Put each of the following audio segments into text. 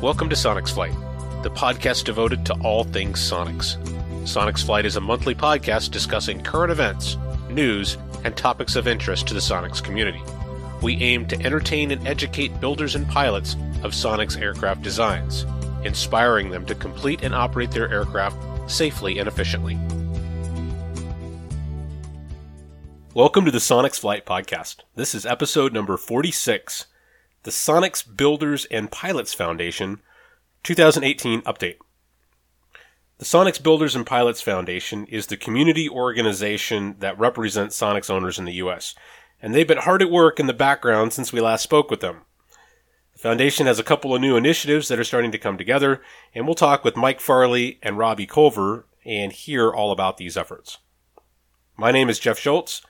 Welcome to Sonics Flight, the podcast devoted to all things Sonics. Sonics Flight is a monthly podcast discussing current events, news, and topics of interest to the Sonics community. We aim to entertain and educate builders and pilots of Sonics aircraft designs, inspiring them to complete and operate their aircraft safely and efficiently. Welcome to the Sonics Flight Podcast. This is episode number 46, the Sonics Builders and Pilots Foundation 2018 Update. The Sonics Builders and Pilots Foundation is the community organization that represents Sonics owners in the U.S., and they've been hard at work in the background since we last spoke with them. The foundation has a couple of new initiatives that are starting to come together, and we'll talk with Mike Farley and Robbie Culver and hear all about these efforts. My name is Jeff Schultz,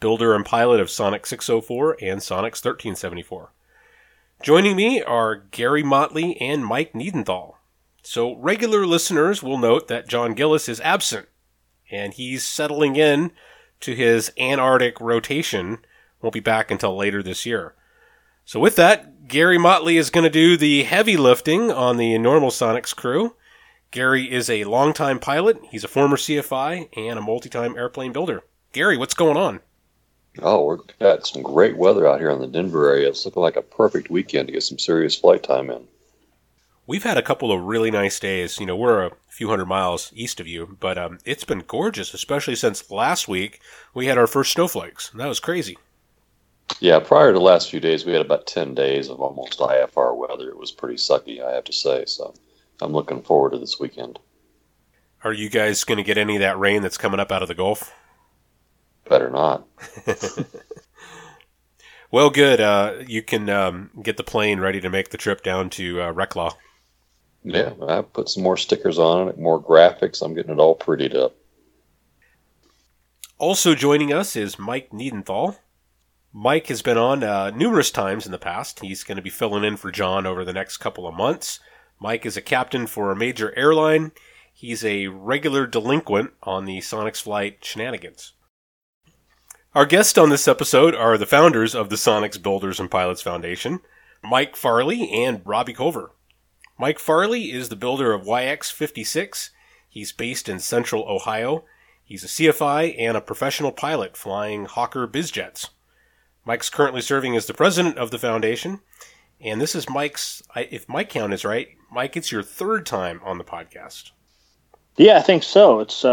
builder and pilot of Sonic 604 and Sonics 1374. Joining me are Gary Motley and Mike Needenthal. So regular listeners will note that John Gillis is absent, and he's settling in to his Antarctic rotation. Won't be back until later this year. So with that, Gary Motley is going to do the heavy lifting on the normal Sonics crew. Gary is a longtime pilot. He's a former CFI and a multi-time airplane builder. Gary, what's going on? Oh, we've got some great weather out here in the Denver area. It's looking like a perfect weekend to get some serious flight time in. We've had a couple of really nice days. You know, we're a few hundred miles east of you, but it's been gorgeous, especially since last week we had our first snowflakes. That was crazy. Yeah, prior to the last few days, we had about 10 days of almost IFR weather. It was pretty sucky, I have to say, so I'm looking forward to this weekend. Are you guys going to get any of that rain that's coming up out of the Gulf? Better not. Well, good. You can get the plane ready to make the trip down to Reklaw. Yeah, I put some more stickers on it, more graphics. I'm getting it all prettied up. Also joining us is Mike Needenthal. Mike has been on numerous times in the past. He's going to be filling in for John over the next couple of months. Mike is a captain for a major airline. He's a regular delinquent on the Sonics Flight shenanigans. Our guests on this episode are the founders of the Sonics Builders and Pilots Foundation, Mike Farley and Robbie Culver. Mike Farley is the builder of YX-56. He's based in Central Ohio. He's a CFI and a professional pilot flying Hawker BizJets. Mike's currently serving as the president of the foundation, and this is Mike's, if my count is right, Mike, it's your third time on the podcast. Yeah, I think so. It's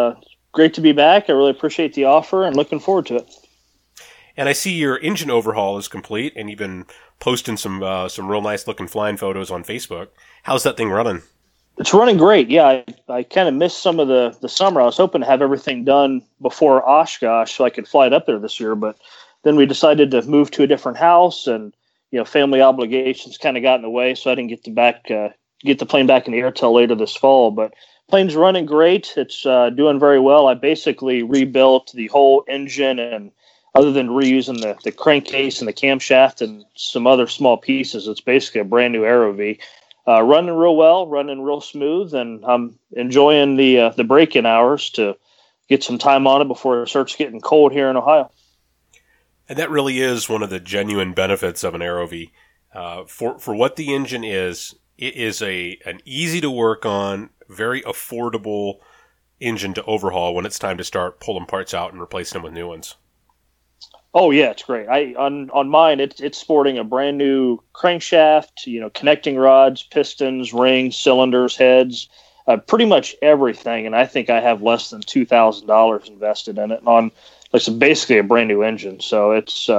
great to be back. I really appreciate the offer and looking forward to it. And I see your engine overhaul is complete, and you've been posting some real nice-looking flying photos on Facebook. How's that thing running? It's running great. Yeah, I kind of missed some of the summer. I was hoping to have everything done before Oshkosh so I could fly it up there this year, but then we decided to move to a different house, and family obligations kind of got in the way, so I didn't get get the plane back in the air till later this fall. But plane's running great. It's doing very well. I basically rebuilt the whole engine and other than reusing the crankcase and the camshaft and some other small pieces, it's basically a brand new AeroVee. Running real well, running real smooth, and I'm enjoying the break-in hours to get some time on it before it starts getting cold here in Ohio. And that really is one of the genuine benefits of an AeroVee. For what the engine is, it is an easy to work on, very affordable engine to overhaul when it's time to start pulling parts out and replacing them with new ones. Oh yeah, it's great. On mine, it's sporting a brand new crankshaft, connecting rods, pistons, rings, cylinders, heads, pretty much everything. And I think I have less than $2,000 invested in it. And on it's basically a brand new engine. So it's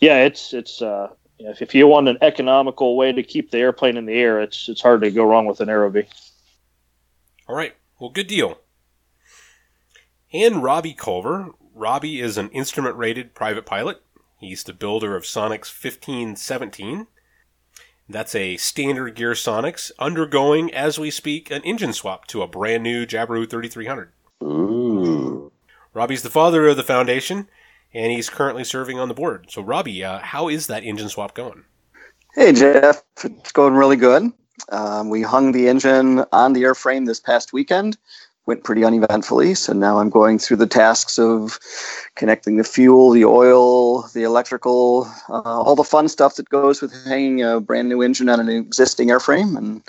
if you want an economical way to keep the airplane in the air, it's hard to go wrong with an AeroVee. All right. Well, good deal. And Robbie Culver. Robbie is an instrument-rated private pilot. He's the builder of Sonics 1517. That's a standard gear Sonics undergoing, as we speak, an engine swap to a brand new Jabiru 3300. Ooh. Robbie's the father of the foundation, and he's currently serving on the board. So, Robbie, how is that engine swap going? Hey, Jeff. It's going really good. We hung the engine on the airframe this past weekend. Went pretty uneventfully, so now I'm going through the tasks of connecting the fuel, the oil, the electrical, all the fun stuff that goes with hanging a brand new engine on an existing airframe, and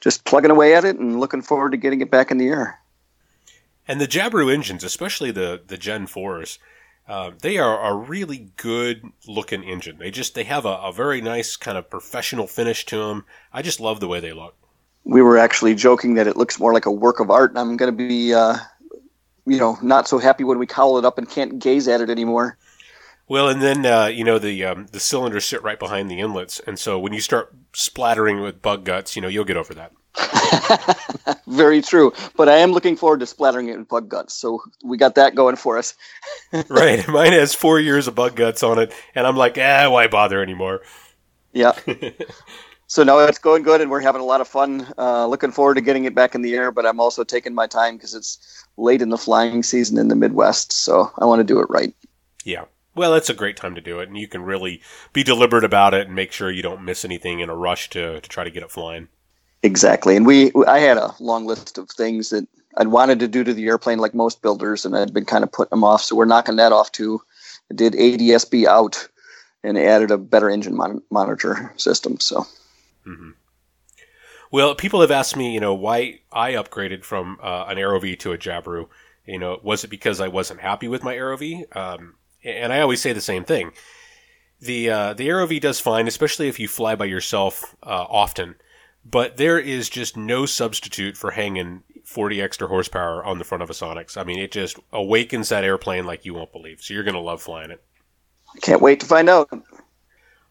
just plugging away at it and looking forward to getting it back in the air. And the Jabiru engines, especially the Gen 4s, they are a really good-looking engine. They have a very nice kind of professional finish to them. I just love the way they look. We were actually joking that it looks more like a work of art, and I'm going to be not so happy when we cowl it up and can't gaze at it anymore. Well, and then, the cylinders sit right behind the inlets, and so when you start splattering with bug guts, you'll get over that. Very true, but I am looking forward to splattering it in bug guts, so we got that going for us. Right, mine has 4 years of bug guts on it, and I'm like, why bother anymore? Yeah. So no, it's going good, and we're having a lot of fun. Looking forward to getting it back in the air, but I'm also taking my time because it's late in the flying season in the Midwest, so I want to do it right. Yeah, well, it's a great time to do it, and you can really be deliberate about it and make sure you don't miss anything in a rush to try to get it flying. Exactly. And I had a long list of things that I'd wanted to do to the airplane, like most builders, and I'd been kind of putting them off. So we're knocking that off too. I did ADS-B out and added a better engine monitor system. So, mm-hmm. Well, people have asked me, why I upgraded from an AeroVee to a Jabiru. Was it because I wasn't happy with my AeroVee? And I always say the same thing. The AeroVee does fine, especially if you fly by yourself often. But there is just no substitute for hanging 40 extra horsepower on the front of a Sonex. I mean, it just awakens that airplane like you won't believe. So you're going to love flying it. I can't wait to find out.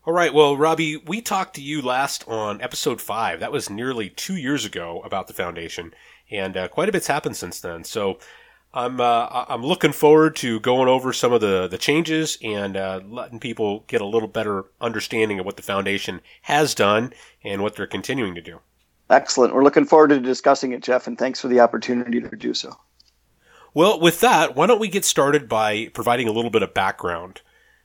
All right. Well, Robbie, we talked to you last on episode 5. That was nearly 2 years ago about the foundation. And quite a bit's happened since then. So I'm looking forward to going over some of the changes and letting people get a little better understanding of what the foundation has done and what they're continuing to do. Excellent. We're looking forward to discussing it, Jeff, and thanks for the opportunity to do so. Well, with that, why don't we get started by providing a little bit of background?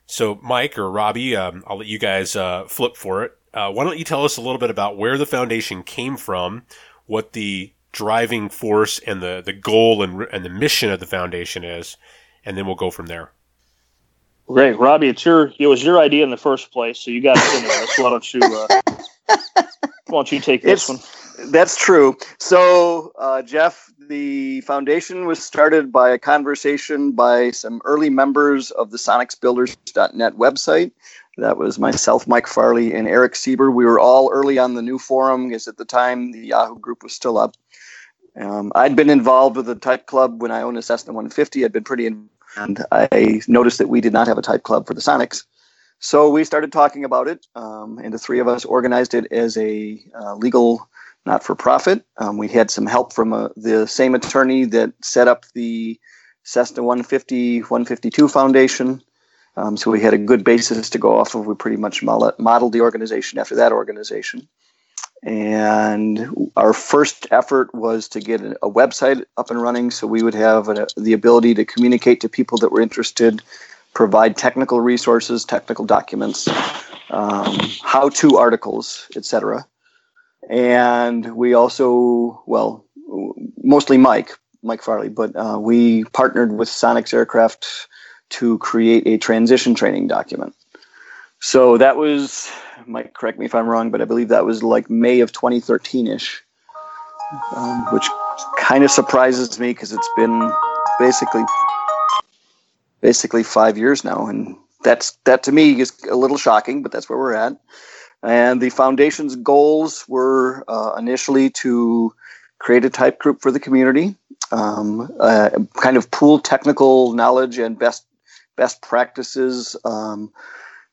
So, Mike or Robbie, I'll let you guys flip for it. Why don't you tell us a little bit about where the foundation came from, what the driving force and the goal and the mission of the foundation is, and then we'll go from there. Great, Robbie. It was your idea in the first place, so you got it in this. Why don't you take this one? That's true. So, Jeff, the foundation was started by a conversation by some early members of the sonicsbuilders.net website. That was myself, Mike Farley, and Eric Sieber. We were all early on the new forum, because at the time the Yahoo group was still up. I'd been involved with the type club when I owned a Cessna 150. I'd been pretty involved, and I noticed that we did not have a type club for the Sonics. So we started talking about it, and the three of us organized it as a legal not-for-profit. We had some help from the same attorney that set up the Cessna 150, 152 Foundation. So we had a good basis to go off of. We pretty much modeled the organization after that organization. And our first effort was to get a website up and running so we would have the ability to communicate to people that were interested, provide technical resources, technical documents, how-to articles, etc. And we also, well, mostly Mike Farley, but we partnered with Sonics Aircraft to create a transition training document. So that was, Mike, correct me if I'm wrong, but I believe that was like May of 2013-ish, which kind of surprises me because it's been basically 5 years now. And that to me is a little shocking, but that's where we're at. And the foundation's goals were initially to create a type group for the community, kind of pool technical knowledge and best practices,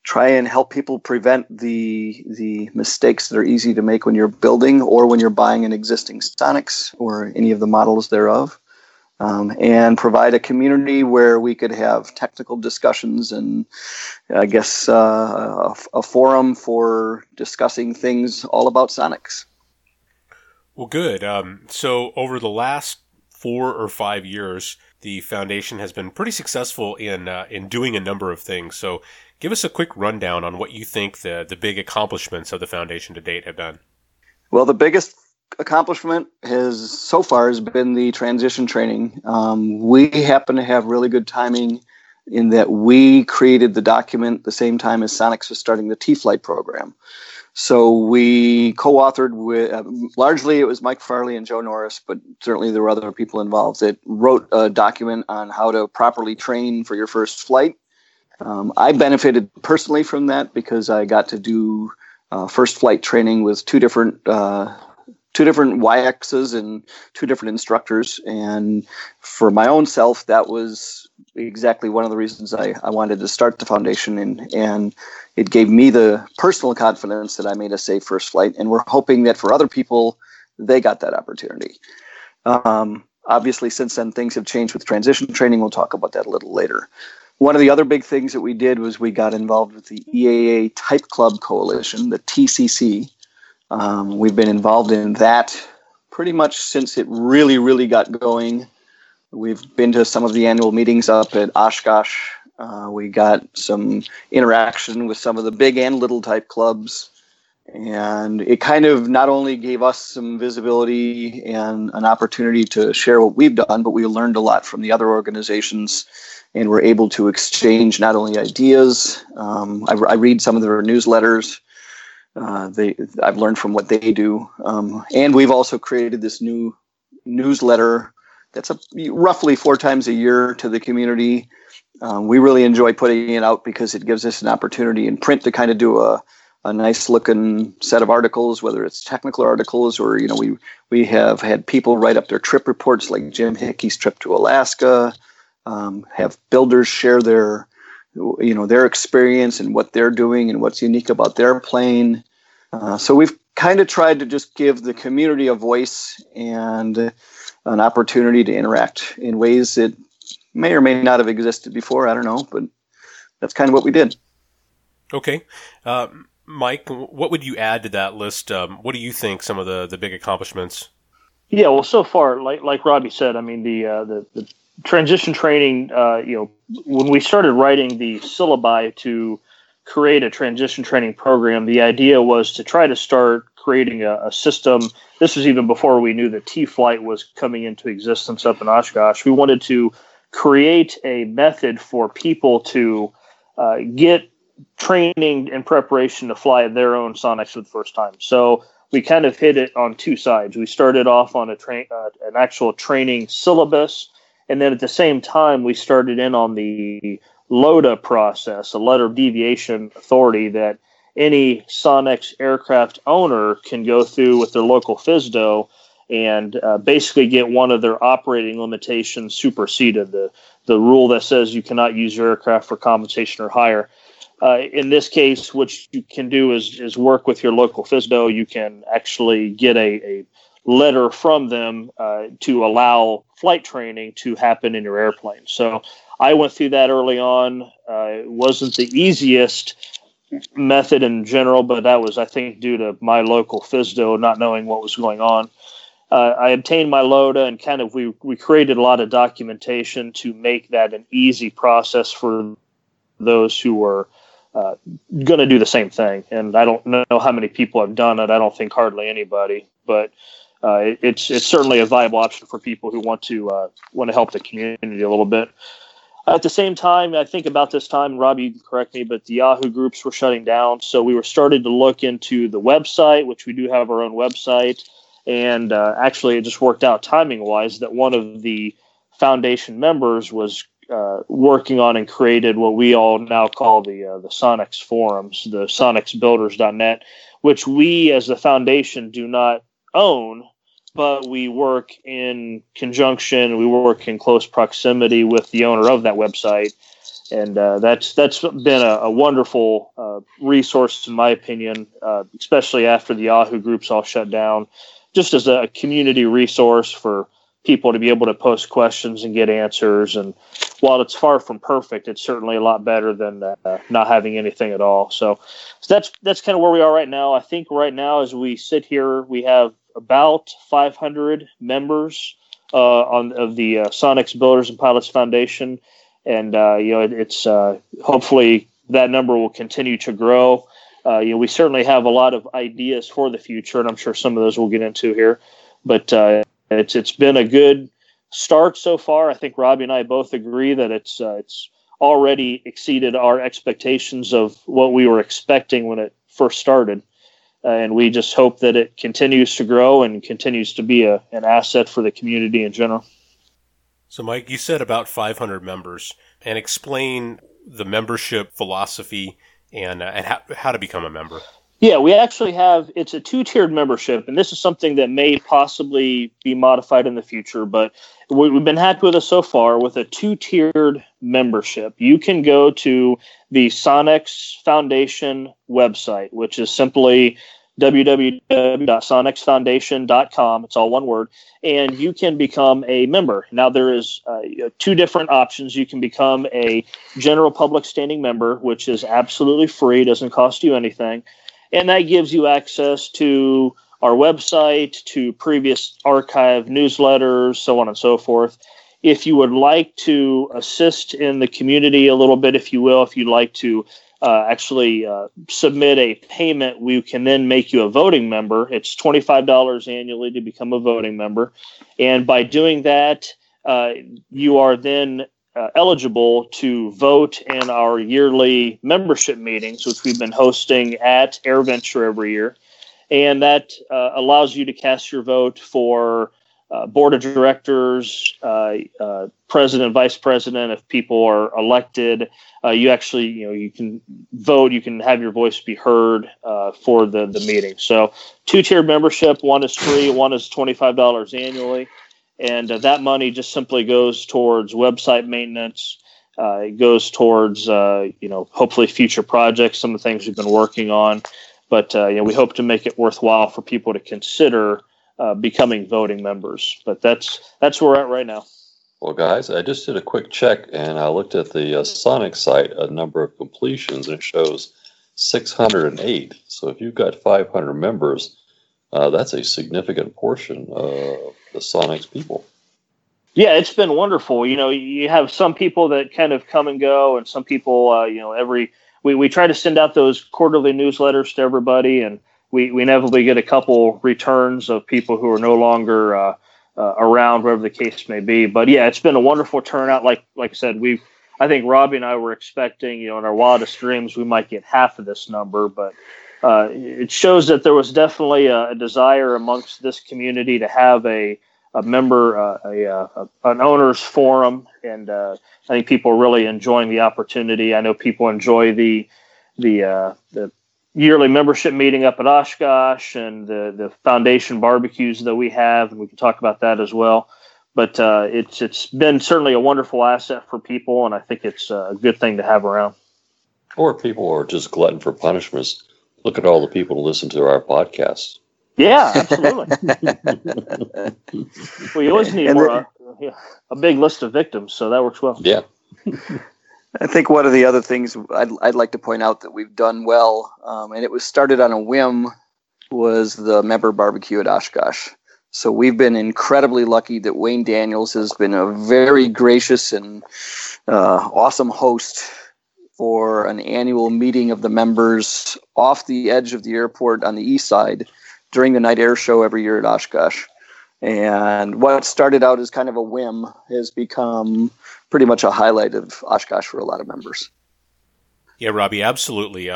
try and help people prevent the mistakes that are easy to make when you're building or when you're buying an existing Sonics or any of the models thereof, and provide a community where we could have technical discussions and, I guess, a forum for discussing things all about Sonics. Well, good. So over the last 4 or 5 years, the foundation has been pretty successful in doing a number of things. So give us a quick rundown on what you think the big accomplishments of the foundation to date have been. Well, the biggest accomplishment so far has been the transition training. We happen to have really good timing in that we created the document the same time as Sonics was starting the T-Flight program. So we co-authored with, largely it was Mike Farley and Joe Norris, but certainly there were other people involved that wrote a document on how to properly train for your first flight. I benefited personally from that because I got to do first flight training with two different Y-axes and two different instructors. And for my own self, that was exactly one of the reasons I wanted to start the foundation. And it gave me the personal confidence that I made a safe first flight. And we're hoping that for other people, they got that opportunity. Obviously, since then, things have changed with transition training. We'll talk about that a little later. One of the other big things that we did was we got involved with the EAA Type Club Coalition, the TCC. We've been involved in that pretty much since it really, really got going. We've been to some of the annual meetings up at Oshkosh. We got some interaction with some of the big and little type clubs. And it kind of not only gave us some visibility and an opportunity to share what we've done, but we learned a lot from the other organizations and were able to exchange not only ideas. I read some of their newsletters. I've learned from what they do. And we've also created this new newsletter that's roughly 4 times a year to the community. We really enjoy putting it out because it gives us an opportunity in print to kind of do a nice-looking set of articles, whether it's technical articles or, you know, we have had people write up their trip reports, like Jim Hickey's trip to Alaska, have builders share their, you know, their experience and what they're doing and what's unique about their plane. So we've kind of tried to just give the community a voice and an opportunity to interact in ways that may or may not have existed before. I don't know, but that's kind of what we did. Okay. Mike, what would you add to that list? What do you think some of the big accomplishments? Yeah, well, so far, like Robbie said, I mean, the transition training, when we started writing the syllabi to create a transition training program, the idea was to try to start creating a system. This was even before we knew that T-Flight was coming into existence up in Oshkosh. We wanted to create a method for people to get training and preparation to fly their own Sonics for the first time. So we kind of hit it on two sides. We started off on an actual training syllabus, and then at the same time we started in on the LODA process, a letter of deviation authority that any Sonics aircraft owner can go through with their local FISDO and basically get one of their operating limitations superseded, the rule that says you cannot use your aircraft for compensation or hire. In this case, what you can do is work with your local FISDO. You can actually get a letter from them to allow flight training to happen in your airplane. So I went through that early on. It wasn't the easiest method in general, but that was, I think, due to my local FISDO not knowing what was going on. I obtained my LODA, and kind of we created a lot of documentation to make that an easy process for those who were going to do the same thing. And I don't know how many people have done it. I don't think hardly anybody, but it's certainly a viable option for people who want to help the community a little bit. At the same time, I think about this time, Robbie, you can correct me, but the Yahoo groups were shutting down. So we were starting to look into the website, which we do have our own website. And actually, it just worked out timing-wise that one of the foundation members was working on and created what we all now call the Sonics forums, the sonicsbuilders.net, which we as the foundation do not own, but we work in conjunction. We work in close proximity with the owner of that website. And that's been a wonderful resource, in my opinion, especially after the Yahoo groups all shut down, just as a community resource for people to be able to post questions and get answers. And while it's far from perfect, it's certainly a lot better than not having anything at all. So that's kind of where we are right now. I think right now, as we sit here, we have about 500 members of the Sonics Builders and Pilots Foundation. And, it's hopefully that number will continue to grow. We certainly have a lot of ideas for the future, and I'm sure some of those we'll get into here. But it's been a good start so far. I think Robbie and I both agree that it's already exceeded our expectations of what we were expecting when it first started. And we just hope that it continues to grow and continues to be an asset for the community in general. So, Mike, you said about 500 members, and explain the membership philosophy and how to become a member. Yeah, we actually have, it's a two-tiered membership, and this is something that may possibly be modified in the future, but we've been happy with it so far with a two-tiered membership. You can go to the Sonics Foundation website, which is simply www.sonicsfoundation.com. It's all one word, and you can become a member. Now, there is two different options. You can become a general public standing member, which is absolutely free, doesn't cost you anything. And that gives you access to our website, to previous archive newsletters, so on and so forth. If you would like to assist in the community a little bit, if you will, if you'd like to submit a payment, we can then make you a voting member. It's $25 annually to become a voting member. And by doing that, you are then eligible to vote in our yearly membership meetings, which we've been hosting at AirVenture every year. And that allows you to cast your vote for board of directors, president, vice president. If people are elected, you can vote, you can have your voice be heard for the meeting. So two-tiered membership, one is free, one is $25 annually. And that money just simply goes towards website maintenance. It goes towards, hopefully future projects, some of the things we've been working on. But, we hope to make it worthwhile for people to consider becoming voting members. But that's where we're at right now. Well, guys, I just did a quick check, and I looked at the Sonic site, a number of completions, and it shows 608. So if you've got 500 members, that's a significant portion of the Sonics people. Yeah, it's been wonderful. You know, you have some people that kind of come and go, and some people, we try to send out those quarterly newsletters to everybody, and we inevitably get a couple returns of people who are no longer around, whatever the case may be. But yeah, it's been a wonderful turnout. Like I said, I think Robbie and I were expecting, in our wildest dreams, we might get half of this number, but it shows that there was definitely a desire amongst this community to have a member, an owner's forum, and I think people are really enjoying the opportunity. I know people enjoy the yearly membership meeting up at Oshkosh and the foundation barbecues that we have, and we can talk about that as well. But it's been certainly a wonderful asset for people, and I think it's a good thing to have around. Or people are just glutton for punishments. Look at all the people who listen to our podcast. Yeah, absolutely. We always need a big list of victims, so that works well. Yeah. I think one of the other things I'd like to point out that we've done well, and it was started on a whim, was the member barbecue at Oshkosh. So we've been incredibly lucky that Wayne Daniels has been a very gracious and awesome host for an annual meeting of the members off the edge of the airport on the east side during the night air show every year at Oshkosh. And what started out as kind of a whim has become pretty much a highlight of Oshkosh for a lot of members. Yeah, Robbie, absolutely.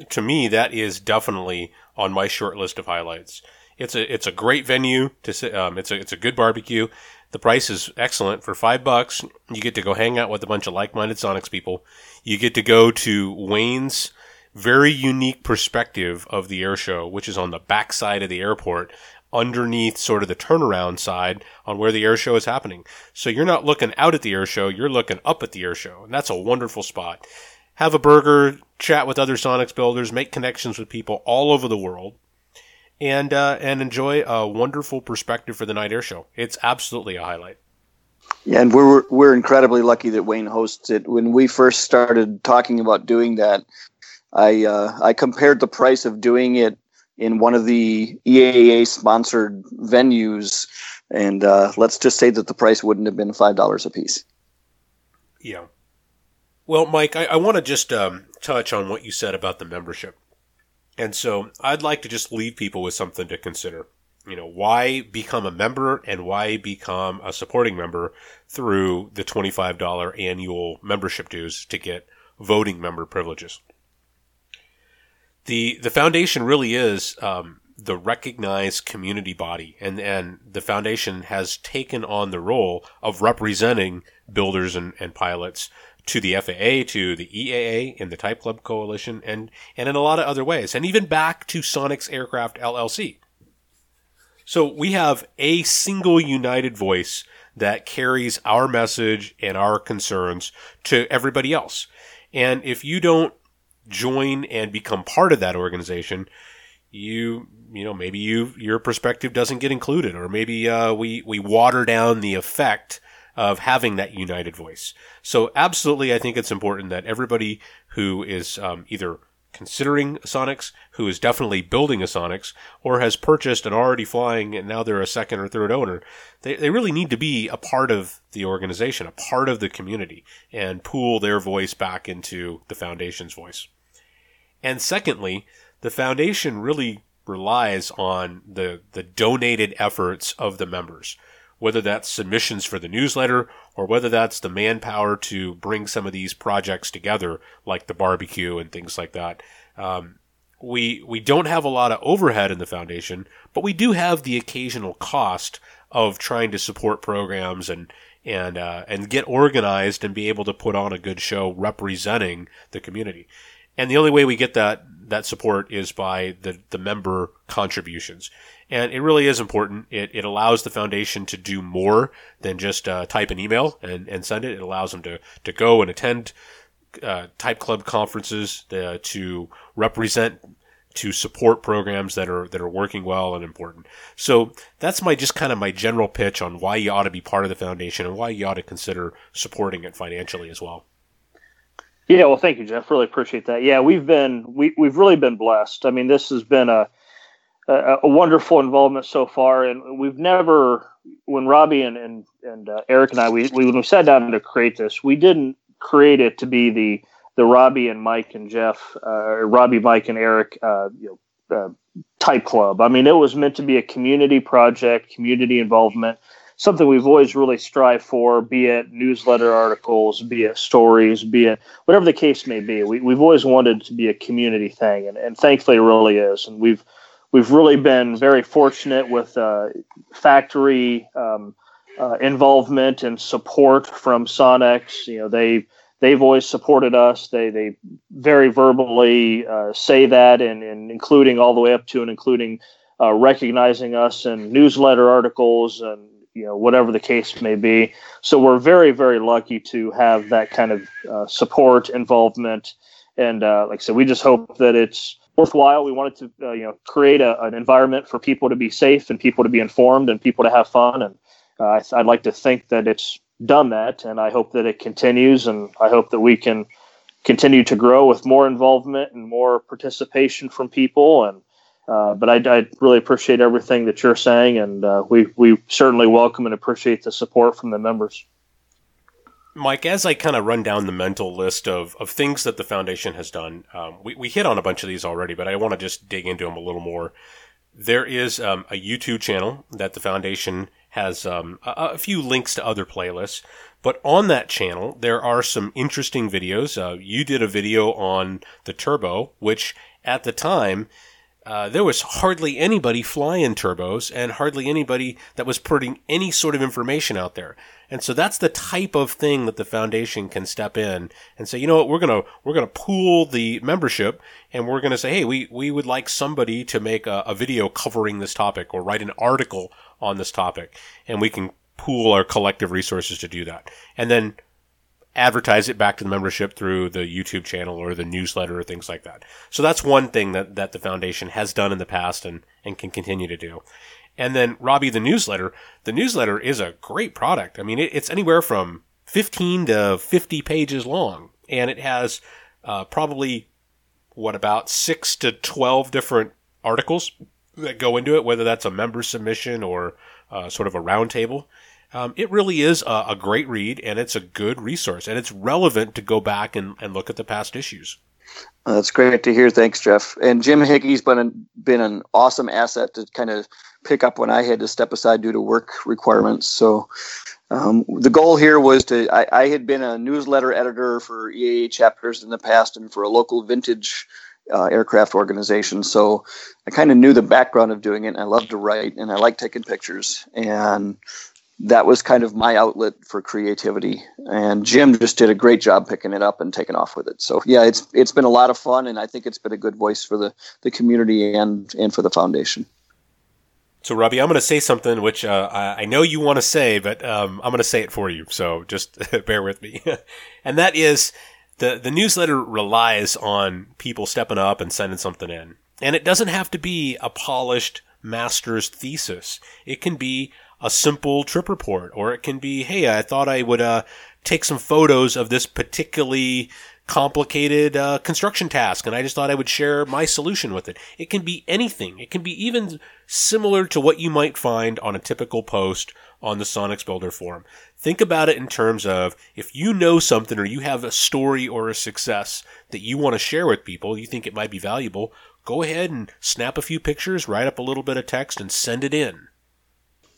To me, that is definitely on my short list of highlights. It's a great venue. It's a good barbecue. The price is excellent. For $5, you get to go hang out with a bunch of like-minded Sonics people. You get to go to Wayne's very unique perspective of the air show, which is on the backside of the airport, underneath sort of the turnaround side on where the air show is happening. So you're not looking out at the air show, you're looking up at the air show, and that's a wonderful spot. Have a burger, chat with other Sonics builders, make connections with people all over the world, and enjoy a wonderful perspective for the night air show. It's absolutely a highlight. Yeah, and we're incredibly lucky that Wayne hosts it. When we first started talking about doing that, I compared the price of doing it in one of the EAA-sponsored venues, and let's just say that the price wouldn't have been $5 a piece. Yeah. Well, Mike, I want to just touch on what you said about the membership. And so I'd like to just leave people with something to consider. you know, why become a member and why become a supporting member through the $25 annual membership dues to get voting member privileges. The foundation really is the recognized community body, and the foundation has taken on the role of representing builders and pilots to the FAA, to the EAA, in the Type Club Coalition, and in a lot of other ways, and even back to Sonics Aircraft LLC. So we have a single united voice that carries our message and our concerns to everybody else. And if you don't join and become part of that organization, your perspective doesn't get included, or maybe we water down the effect of having that united voice. So absolutely, I think it's important that everybody who is either considering Sonics, who is definitely building a Sonics, or has purchased and already flying and now they're a second or third owner, they really need to be a part of the organization, a part of the community, and pool their voice back into the foundation's voice. And secondly, the foundation really relies on the donated efforts of the members, whether that's submissions for the newsletter or whether that's the manpower to bring some of these projects together, like the barbecue and things like that. We don't have a lot of overhead in the foundation, but we do have the occasional cost of trying to support programs and get organized and be able to put on a good show representing the community. And the only way we get that support is by the member contributions. And it really is important. It allows the foundation to do more than just type an email and send it. It allows them to go and attend Type Club conferences, to represent, to support programs that are working well and important. So that's my general pitch on why you ought to be part of the foundation and why you ought to consider supporting it financially as well. Yeah, well, thank you, Jeff. Really appreciate that. Yeah, we've really been blessed. I mean, this has been a wonderful involvement so far, and we've never, when Robbie and Eric and I, when we sat down to create this, we didn't create it to be the Robbie and Mike and Jeff, Robbie, Mike, and Eric type club. I mean, it was meant to be a community project, community involvement, something we've always really strived for, be it newsletter articles, be it stories, be it whatever the case may be. We've always wanted to be a community thing, and thankfully it really is. And we've really been very fortunate with factory involvement and support from Sonex. You know, they've always supported us. They very verbally say that, and including all the way up to and including recognizing us in newsletter articles and, you know, whatever the case may be. So we're very, very lucky to have that kind of support, involvement, and like I said, we just hope that it's worthwhile. We wanted to create an environment for people to be safe and people to be informed and people to have fun, and I'd like to think that it's done that, and I hope that it continues, and I hope that we can continue to grow with more involvement and more participation from people, and but I really appreciate everything that you're saying, and we certainly welcome and appreciate the support from the members. Mike, as I kind of run down the mental list of things that the foundation has done, we hit on a bunch of these already, but I want to just dig into them a little more. There is a YouTube channel that the foundation has a few links to other playlists, but on that channel, there are some interesting videos. You did a video on the turbo, which at the time, there was hardly anybody flying turbos and hardly anybody that was putting any sort of information out there. And so that's the type of thing that the foundation can step in and say, you know what, we're going to pool the membership and we're going to say, hey, we would like somebody to make a video covering this topic or write an article on this topic. And we can pool our collective resources to do that. And then advertise it back to the membership through the YouTube channel or the newsletter or things like that. So that's one thing that the foundation has done in the past and can continue to do. And then, Robbie, the newsletter is a great product. I mean, it's anywhere from 15 to 50 pages long, and it has probably, about 6 to 12 different articles that go into it, whether that's a member submission or sort of a roundtable. It really is a great read, and it's a good resource, and it's relevant to go back and look at the past issues. That's great to hear. Thanks, Jeff. And Jim Hickey's been an awesome asset to kind of pick up when I had to step aside due to work requirements. So the goal here was to, I had been a newsletter editor for EAA chapters in the past and for a local vintage aircraft organization. So I kind of knew the background of doing it. And I love to write and I like taking pictures. And that was kind of my outlet for creativity. And Jim just did a great job picking it up and taking off with it. So yeah, it's been a lot of fun. And I think it's been a good voice for the community and for the foundation. So, Robbie, I'm going to say something which I know you want to say, but I'm going to say it for you. So just bear with me. And that is the newsletter relies on people stepping up and sending something in. And it doesn't have to be a polished master's thesis. It can be a simple trip report, or it can be, hey, I thought I would take some photos of this particularly complicated construction task, and I just thought I would share my solution with it. It can be anything. It can be even similar to what you might find on a typical post on the Sonics Builder forum. Think about it in terms of, if you know something or you have a story or a success that you want to share with people, you think it might be valuable, go ahead and snap a few pictures, write up a little bit of text, and send it in.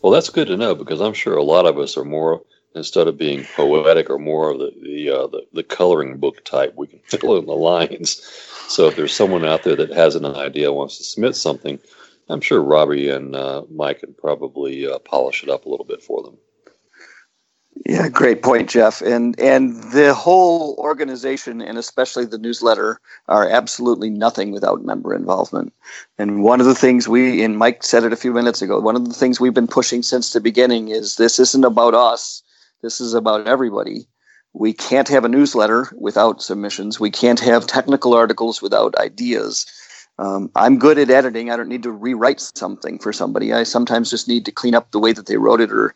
Well, that's good to know, because I'm sure a lot of us are more, instead of being poetic, or more of the coloring book type. We can fill in the lines. So if there's someone out there that has an idea, wants to submit something, I'm sure Robbie and Mike could probably polish it up a little bit for them. Yeah, great point, Jeff. And the whole organization, and especially the newsletter, are absolutely nothing without member involvement. And one of the things we, and Mike said it a few minutes ago, one of the things we've been pushing since the beginning is this isn't about us. This is about everybody. We can't have a newsletter without submissions. We can't have technical articles without ideas. I'm good at editing. I don't need to rewrite something for somebody. I sometimes just need to clean up the way that they wrote it, or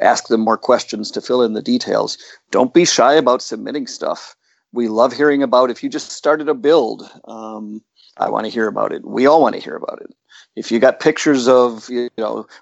ask them more questions to fill in the details. Don't be shy about submitting stuff. We love hearing about, if you just started a build, I want to hear about it. We all want to hear about it. If you got pictures of,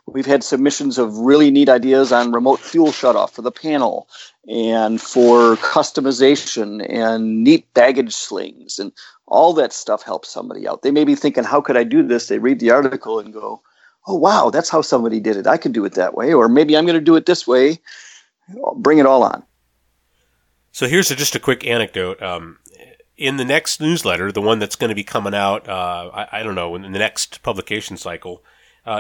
we've had submissions of really neat ideas on remote fuel shutoff for the panel, and for customization, and neat baggage slings, and all that stuff helps somebody out. They may be thinking, how could I do this? They read the article and go, oh, wow, that's how somebody did it. I could do it that way, or maybe I'm going to do it this way. Bring it all on. So here's just a quick anecdote. In the next newsletter, the one that's going to be coming out, I don't know, in the next publication cycle,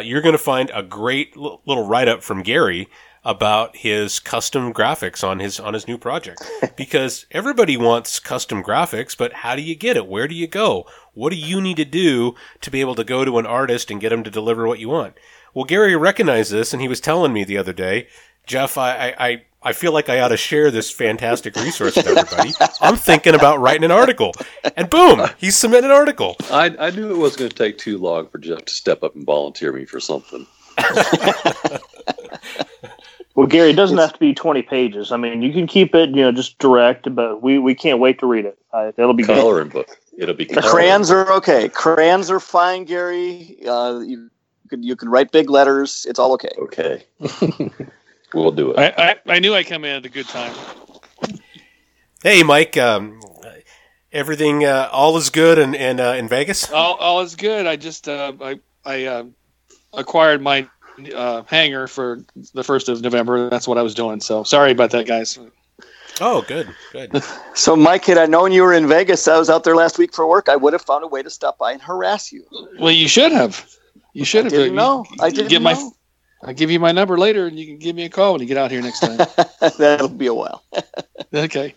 you're going to find a great little write-up from Gary about his custom graphics on his new project, because everybody wants custom graphics, but how do you get it? Where do you go? What do you need to do to be able to go to an artist and get him to deliver what you want? Well, Gary recognized this, and he was telling me the other day, Jeff, I feel like I ought to share this fantastic resource with everybody. I'm thinking about writing an article. And boom, he submitted an article. I knew it wasn't going to take too long for Jeff to step up and volunteer me for something. Well, Gary, it doesn't have to be 20 pages. I mean, you can keep it, just direct, but we can't wait to read it. It'll be coloring book. It'll be coloring. The crayons are okay. Crayons are fine, Gary. You can write big letters. It's all okay. Okay. We'll do it. I knew I come in at a good time. Hey, Mike. Everything, all is good, and in Vegas. All is good. I just I acquired my. Hangar for the 1st of November. That's what I was doing. So sorry about that, guys. Oh, good. So, Mike, had I known you were in Vegas, I was out there last week for work, I would have found a way to stop by and harass you. Well, you should have. You should have. I didn't know. I'll give you my number later, and you can give me a call when you get out here next time. That'll be a while. Okay.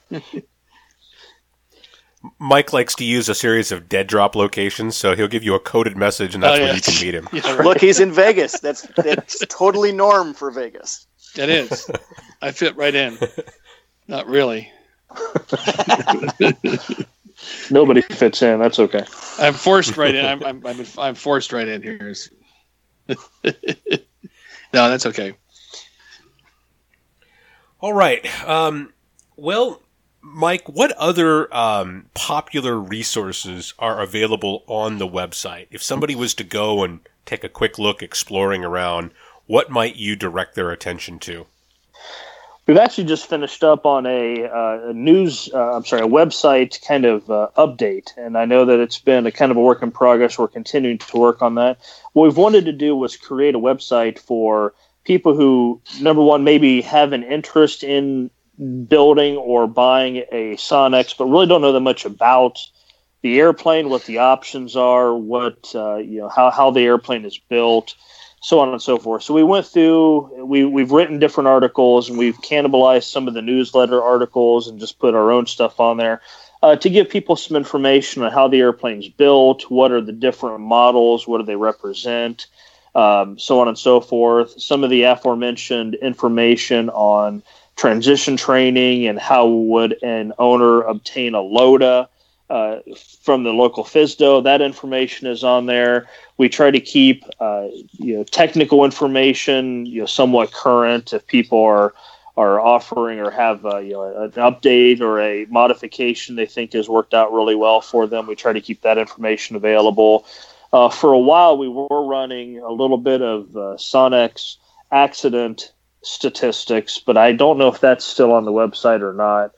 Mike likes to use a series of dead drop locations, so he'll give you a coded message, and that's when you can meet him. Yeah, right. Look, he's in Vegas. That's totally norm for Vegas. It is. I fit right in. Not really. Nobody fits in. That's okay. I'm forced right in. I'm forced right in here. No, that's okay. All right. Well, Mike, what other popular resources are available on the website? If somebody was to go and take a quick look exploring around, what might you direct their attention to? We've actually just finished up on a website kind of update, and I know that it's been a kind of a work in progress. We're continuing to work on that. What we've wanted to do was create a website for people who, number one, maybe have an interest in building or buying a Sonex, but really don't know that much about the airplane, what the options are, what how the airplane is built, so on and so forth. So we went through, we've written different articles, and we've cannibalized some of the newsletter articles and just put our own stuff on there to give people some information on how the airplane's built, what are the different models, what do they represent, so on and so forth. Some of the aforementioned information on transition training and how would an owner obtain a LODA from the local FISDO. That information is on there. We try to keep technical information somewhat current. If people are offering or have an update or a modification they think has worked out really well for them, we try to keep that information available. For a while, we were running a little bit of Sonex accident statistics, but I don't know if that's still on the website or not.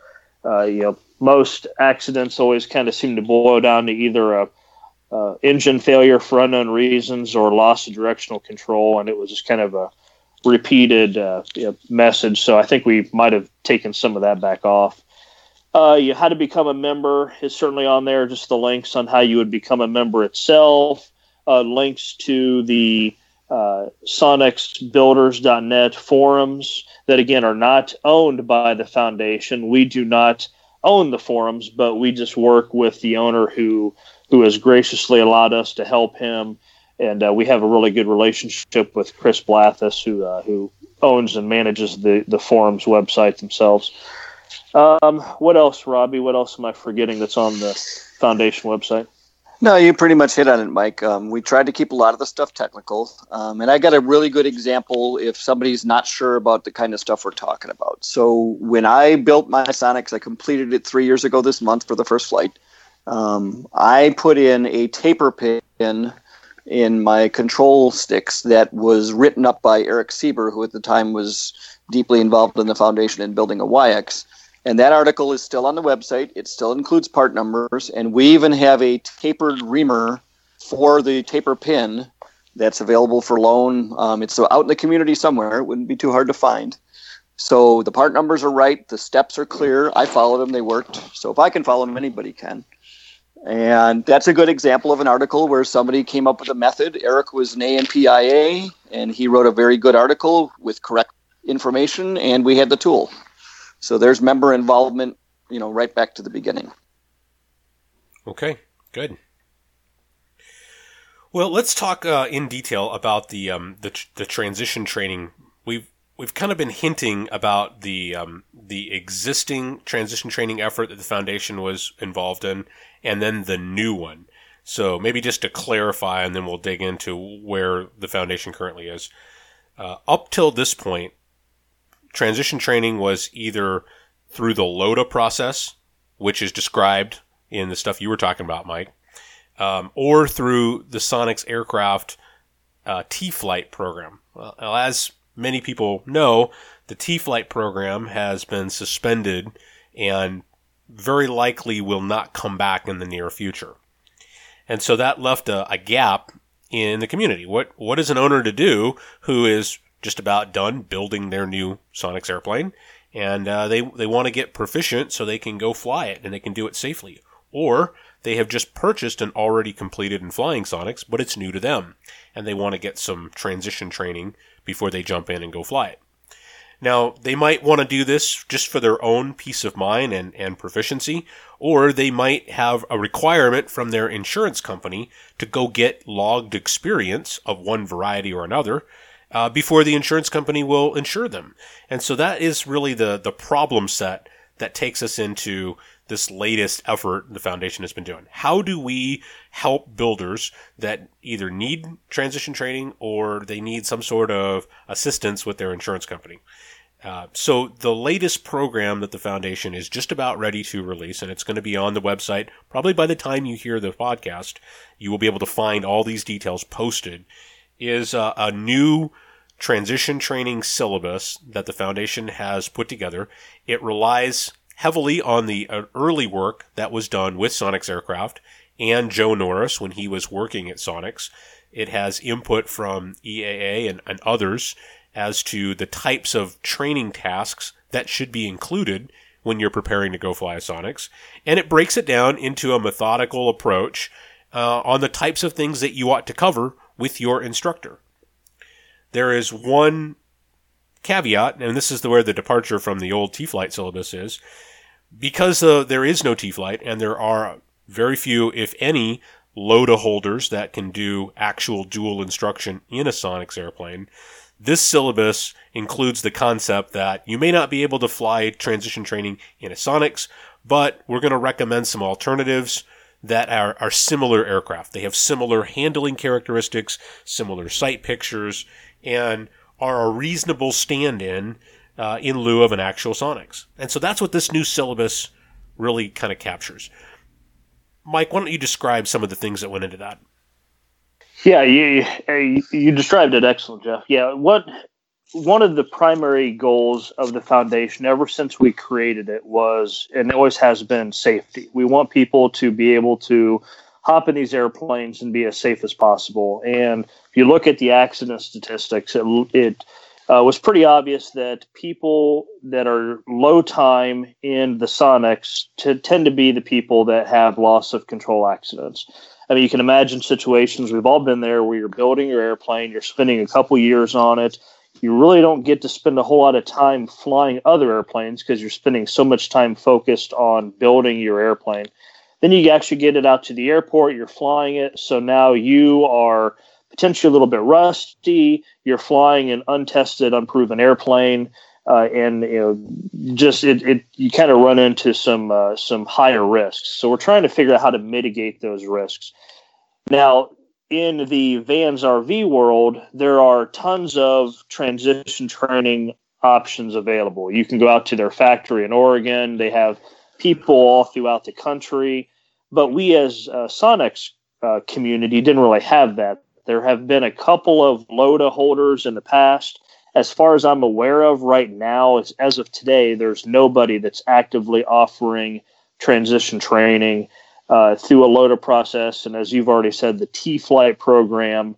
Most accidents always kind of seem to boil down to either a engine failure for unknown reasons or loss of directional control, and it was just kind of a repeated message. So I think we might have taken some of that back off. How to become a member is certainly on there, just the links on how you would become a member itself, links to the sonicsbuilders.net forums that, again, are not owned by the foundation. We do not own the forums, but we just work with the owner who has graciously allowed us to help him, and we have a really good relationship with Chris Blathis, who owns and manages the forums website themselves. What else, Robbie? What else am I forgetting that's on the foundation website? No, you pretty much hit on it, Mike. We tried to keep a lot of the stuff technical, and I got a really good example if somebody's not sure about the kind of stuff we're talking about. So when I built my Sonex, I completed it 3 years ago this month for the first flight. I put in a taper pin in my control sticks that was written up by Eric Sieber, who at the time was deeply involved in the foundation in building a YX. And that article is still on the website. It still includes part numbers. And we even have a tapered reamer for the taper pin that's available for loan. It's out in the community somewhere. It wouldn't be too hard to find. So the part numbers are right. The steps are clear. I followed them. They worked. So if I can follow them, anybody can. And that's a good example of an article where somebody came up with a method. Eric was an ANPIA, and he wrote a very good article with correct information, and we had the tool. So there's member involvement, right back to the beginning. Okay, good. Well, let's talk in detail about the transition training. We've kind of been hinting about the existing transition training effort that the foundation was involved in, and then the new one. So maybe just to clarify, and then we'll dig into where the foundation currently is. Up till this point, transition training was either through the LODA process, which is described in the stuff you were talking about, Mike, or through the Sonics Aircraft T-Flight program. Well, as many people know, the T-Flight program has been suspended and very likely will not come back in the near future. And so that left a gap in the community. What is an owner to do who is just about done building their new Sonex airplane, and they want to get proficient so they can go fly it and they can do it safely. Or they have just purchased an already completed and flying Sonex, but it's new to them, and they want to get some transition training before they jump in and go fly it. Now, they might want to do this just for their own peace of mind and proficiency, or they might have a requirement from their insurance company to go get logged experience of one variety or another, before the insurance company will insure them. And so that is really the problem set that takes us into this latest effort the foundation has been doing. How do we help builders that either need transition training or they need some sort of assistance with their insurance company? So the latest program that the foundation is just about ready to release, and it's going to be on the website. Probably by the time you hear the podcast, you will be able to find all these details posted, is a new transition training syllabus that the foundation has put together. It relies heavily on the early work that was done with Sonics Aircraft and Joe Norris when he was working at Sonics. It has input from EAA and others as to the types of training tasks that should be included when you're preparing to go fly a Sonics. And it breaks it down into a methodical approach on the types of things that you ought to cover with your instructor. There is one caveat, and this is where the departure from the old T-Flight syllabus is. Because there is no T-Flight, and there are very few, if any, LODA holders that can do actual dual instruction in a Sonics airplane, this syllabus includes the concept that you may not be able to fly transition training in a Sonics, but we're going to recommend some alternatives that are similar aircraft. They have similar handling characteristics, similar sight pictures, and are a reasonable stand-in in lieu of an actual Sonics. And so that's what this new syllabus really kind of captures. Mike, why don't you describe some of the things that went into that? Yeah, you described it excellent, Jeff. Yeah, one of the primary goals of the foundation ever since we created it was, and it always has been, safety. We want people to be able to hop in these airplanes and be as safe as possible. And if you look at the accident statistics, it was pretty obvious that people that are low time in the Sonics tend to be the people that have loss of control accidents. I mean, you can imagine situations, we've all been there, where you're building your airplane, you're spending a couple years on it. You really don't get to spend a whole lot of time flying other airplanes because you're spending so much time focused on building your airplane. Then you actually get it out to the airport, you're flying it, so now you are potentially a little bit rusty, you're flying an untested, unproven airplane, and you kind of run into some higher risks. So we're trying to figure out how to mitigate those risks. Now, in the Vans RV world, there are tons of transition training options available. You can go out to their factory in Oregon. They have people all throughout the country. But we as a Sonics community didn't really have that. There have been a couple of LODA holders in the past. As far as I'm aware of right now, as of today, there's nobody that's actively offering transition training through a LODA process. And as you've already said, the T-Flight program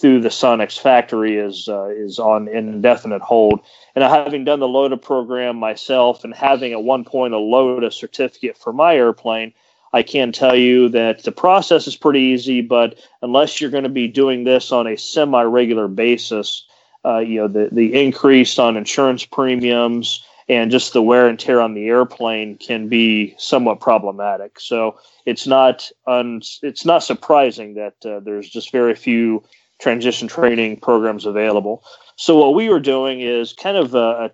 through the Sonics factory is on an indefinite hold. And having done the LODA program myself and having at one point a LODA certificate for my airplane, I can tell you that the process is pretty easy, but unless you're going to be doing this on a semi-regular basis, the increase on insurance premiums and just the wear and tear on the airplane can be somewhat problematic. So it's not surprising that there's just very few transition training programs available. So what we were doing is kind of a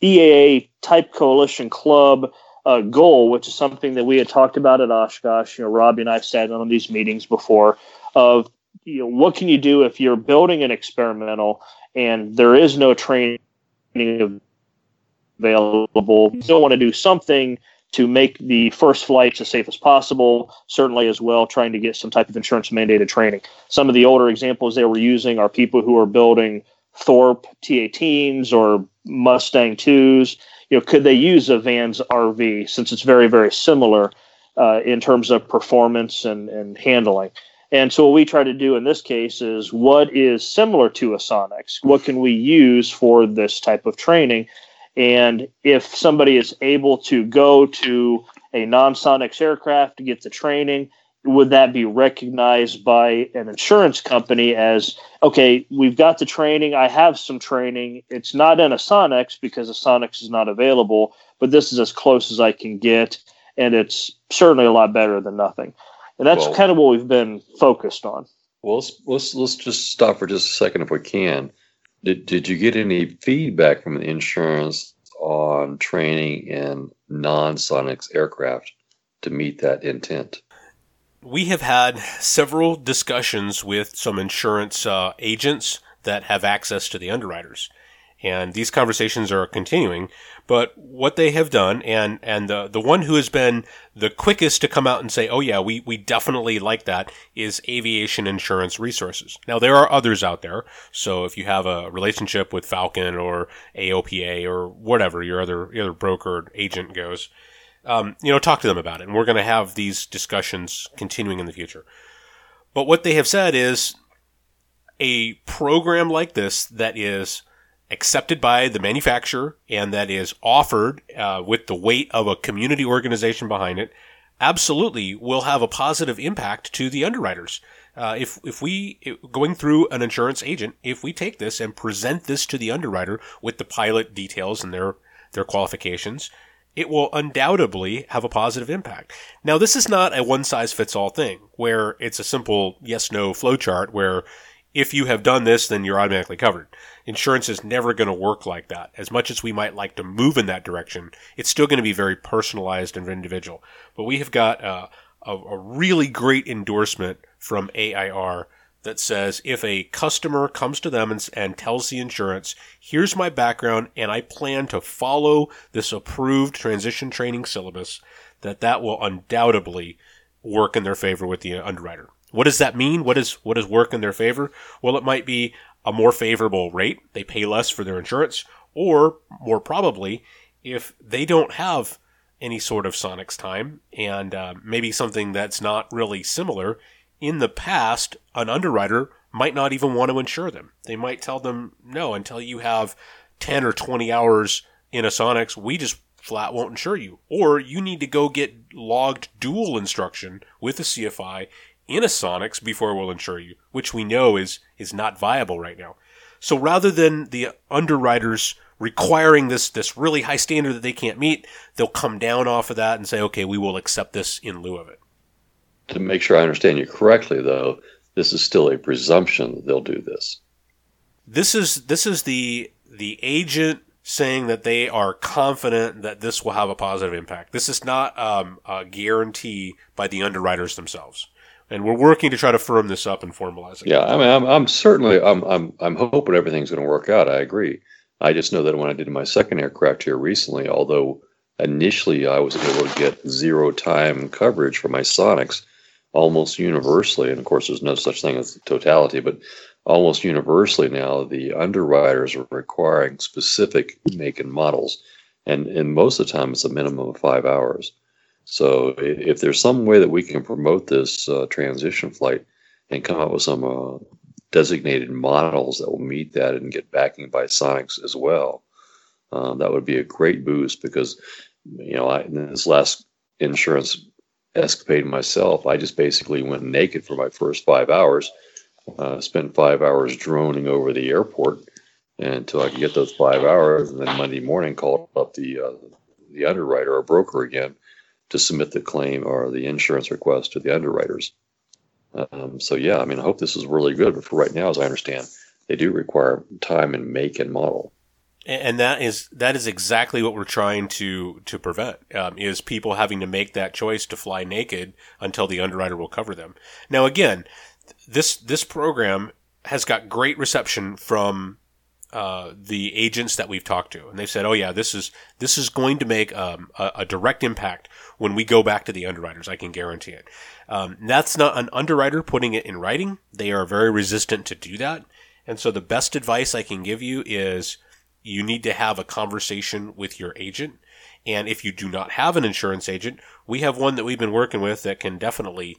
EAA type coalition club goal, which is something that we had talked about at Oshkosh. Robbie and I sat on these meetings before of, what can you do if you're building an experimental and there is no training available? You still want to do something to make the first flights as safe as possible, certainly as well trying to get some type of insurance-mandated training. Some of the older examples they were using are people who are building Thorpe T-18s or Mustang 2s. Could they use a Vans RV since it's very, very similar in terms of performance and handling? And so what we try to do in this case is what is similar to a Sonics? What can we use for this type of training? And if somebody is able to go to a non-Sonics aircraft to get the training, would that be recognized by an insurance company as, okay, we've got the training, I have some training, it's not in a Sonics because a Sonics is not available, but this is as close as I can get, and it's certainly a lot better than nothing. And that's kind of what we've been focused on. Well, let's just stop for just a second if we can. Did you get any feedback from the insurance on training in non-Sonics aircraft to meet that intent? We have had several discussions with some insurance agents that have access to the underwriters. And these conversations are continuing. But what they have done, and the one who has been the quickest to come out and say, oh yeah, we definitely like that, is Aviation Insurance Resources. Now, there are others out there. So if you have a relationship with Falcon or AOPA or whatever your other broker or agent goes, talk to them about it. And we're going to have these discussions continuing in the future. But what they have said is a program like this that is accepted by the manufacturer and that is offered with the weight of a community organization behind it, absolutely will have a positive impact to the underwriters. Going through an insurance agent, if we take this and present this to the underwriter with the pilot details and their qualifications, it will undoubtedly have a positive impact. Now, this is not a one-size-fits-all thing where it's a simple yes-no flowchart where if you have done this, then you're automatically covered. Insurance is never going to work like that. As much as we might like to move in that direction, it's still going to be very personalized and individual. But we have got a really great endorsement from AIR that says if a customer comes to them and tells the insurance, here's my background and I plan to follow this approved transition training syllabus, that will undoubtedly work in their favor with the underwriter. What does that mean? What does work in their favor? Well, it might be a more favorable rate. They pay less for their insurance, or more probably, if they don't have any sort of Sonics time and maybe something that's not really similar, in the past, an underwriter might not even want to insure them. They might tell them, no, until you have 10 or 20 hours in a Sonics, we just flat won't insure you. Or you need to go get logged dual instruction with a CFI in a Sonics before we'll insure you, which we know is not viable right now. So rather than the underwriters requiring this really high standard that they can't meet, they'll come down off of that and say, okay, we will accept this in lieu of it. To make sure I understand you correctly, though, this is still a presumption that they'll do this. This is the agent saying that they are confident that this will have a positive impact. This is not a guarantee by the underwriters themselves. And we're working to try to firm this up and formalize it. Yeah, I mean, I'm hoping everything's going to work out. I agree. I just know that when I did my second aircraft here recently, although initially I was able to get zero-time coverage for my Sonics almost universally, and of course there's no such thing as totality, but almost universally now the underwriters are requiring specific make and models, and most of the time it's a minimum of 5 hours. So if there's some way that we can promote this transition flight and come up with some designated models that will meet that and get backing by Sonics as well, that would be a great boost because, in this last insurance escapade myself, I just basically went naked for my first 5 hours, spent 5 hours droning over the airport until I could get those 5 hours. And then Monday morning called up the underwriter or broker again to submit the claim or the insurance request to the underwriters. I hope this is really good. But for right now, as I understand, they do require time and make and model. And that is exactly what we're trying to prevent, is people having to make that choice to fly naked until the underwriter will cover them. Now, again, this program has got great reception from the agents that we've talked to, and they've said, "Oh yeah, this is going to make a direct impact when we go back to the underwriters. I can guarantee it." That's not an underwriter putting it in writing; they are very resistant to do that. And so, the best advice I can give you is you need to have a conversation with your agent. And if you do not have an insurance agent, we have one that we've been working with that can definitely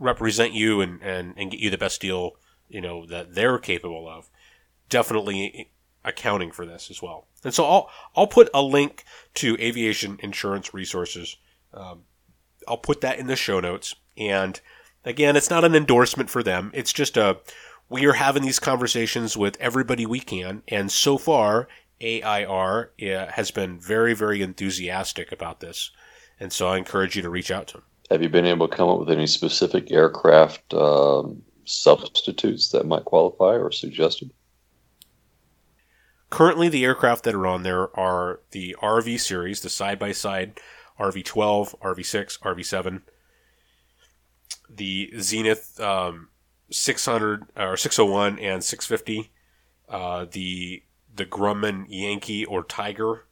represent you and get you the best deal that they're capable of. Definitely accounting for this as well. And so I'll put a link to Aviation Insurance Resources. I'll put that in the show notes. And again, it's not an endorsement for them. It's just we are having these conversations with everybody we can. And so far, AIR has been very, very enthusiastic about this. And so I encourage you to reach out to them. Have you been able to come up with any specific aircraft substitutes that might qualify or suggested? Currently, the aircraft that are on there are the RV series, the side-by-side RV-12, RV-6, RV-7, the Zenith 600 or 601 and 650, the Grumman Yankee or Tiger,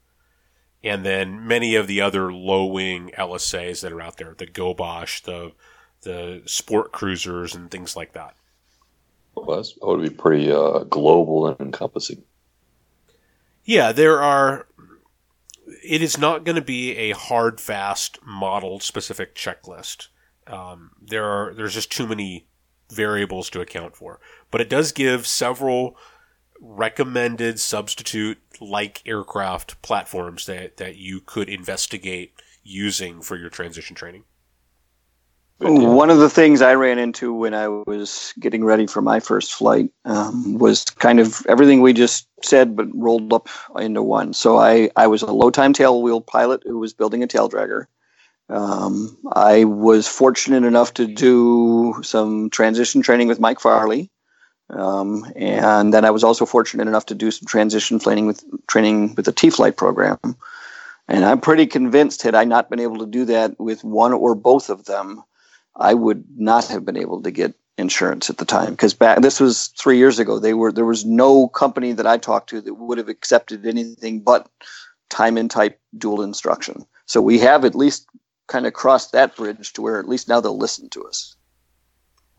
and then many of the other low-wing LSAs that are out there, the GoBosh, the Sport Cruisers, and things like that. Well, that would be pretty global and encompassing. Yeah, there are... It is not going to be a hard, fast, model-specific checklist. There's just too many variables to account for. But it does give several recommended substitute-like aircraft platforms that you could investigate using for your transition training. One of the things I ran into when I was getting ready for my first flight was kind of everything we just said, but rolled up into one. So I was a low-time tailwheel pilot who was building a tail dragger. I was fortunate enough to do some transition training with Mike Farley. And then I was also fortunate enough to do some transition training with the T-Flight program. And I'm pretty convinced had I not been able to do that with one or both of them, I would not have been able to get insurance at the time, because this was 3 years ago. There was no company that I talked to that would have accepted anything but time and type dual instruction. So we have at least kind of crossed that bridge to where at least now they'll listen to us.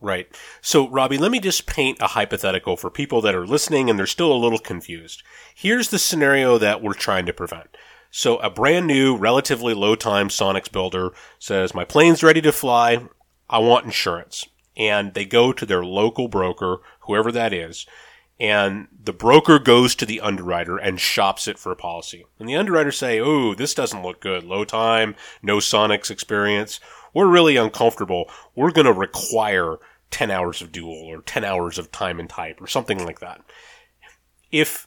Right. So, Robbie, let me just paint a hypothetical for people that are listening and they're still a little confused. Here's the scenario that we're trying to prevent. So a brand new, relatively low-time Sonics builder says, my plane's ready to fly. I want insurance. And they go to their local broker, whoever that is, and the broker goes to the underwriter and shops it for a policy. And the underwriters say, oh, this doesn't look good. Low time, no Sonics experience. We're really uncomfortable. We're going to require 10 hours of dual or 10 hours of time and type or something like that. If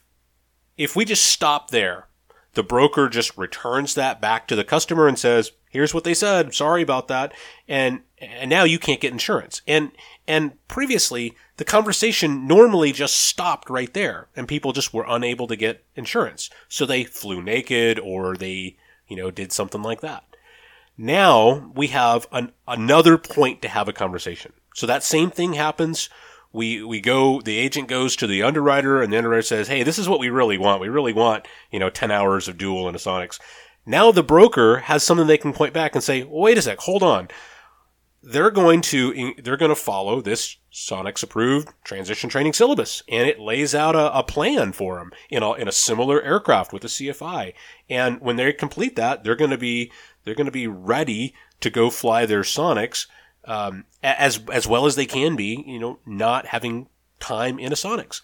we just stop there, the broker just returns that back to the customer and says, here's what they said. Sorry about that. And now you can't get insurance. And previously, the conversation normally just stopped right there, and people just were unable to get insurance. So they flew naked, or they, did something like that. Now we have another point to have a conversation. So that same thing happens. We go, the agent goes to the underwriter, and the underwriter says, hey, this is what we really want. We really want, 10 hours of dual and a Sonics. Now the broker has something they can point back and say, well, wait a sec, hold on. They're going to follow this Sonics approved transition training syllabus, and it lays out a plan for them in a similar aircraft with a CFI. And when they complete that, they're going to be ready to go fly their Sonics as well as they can be, not having time in a Sonics.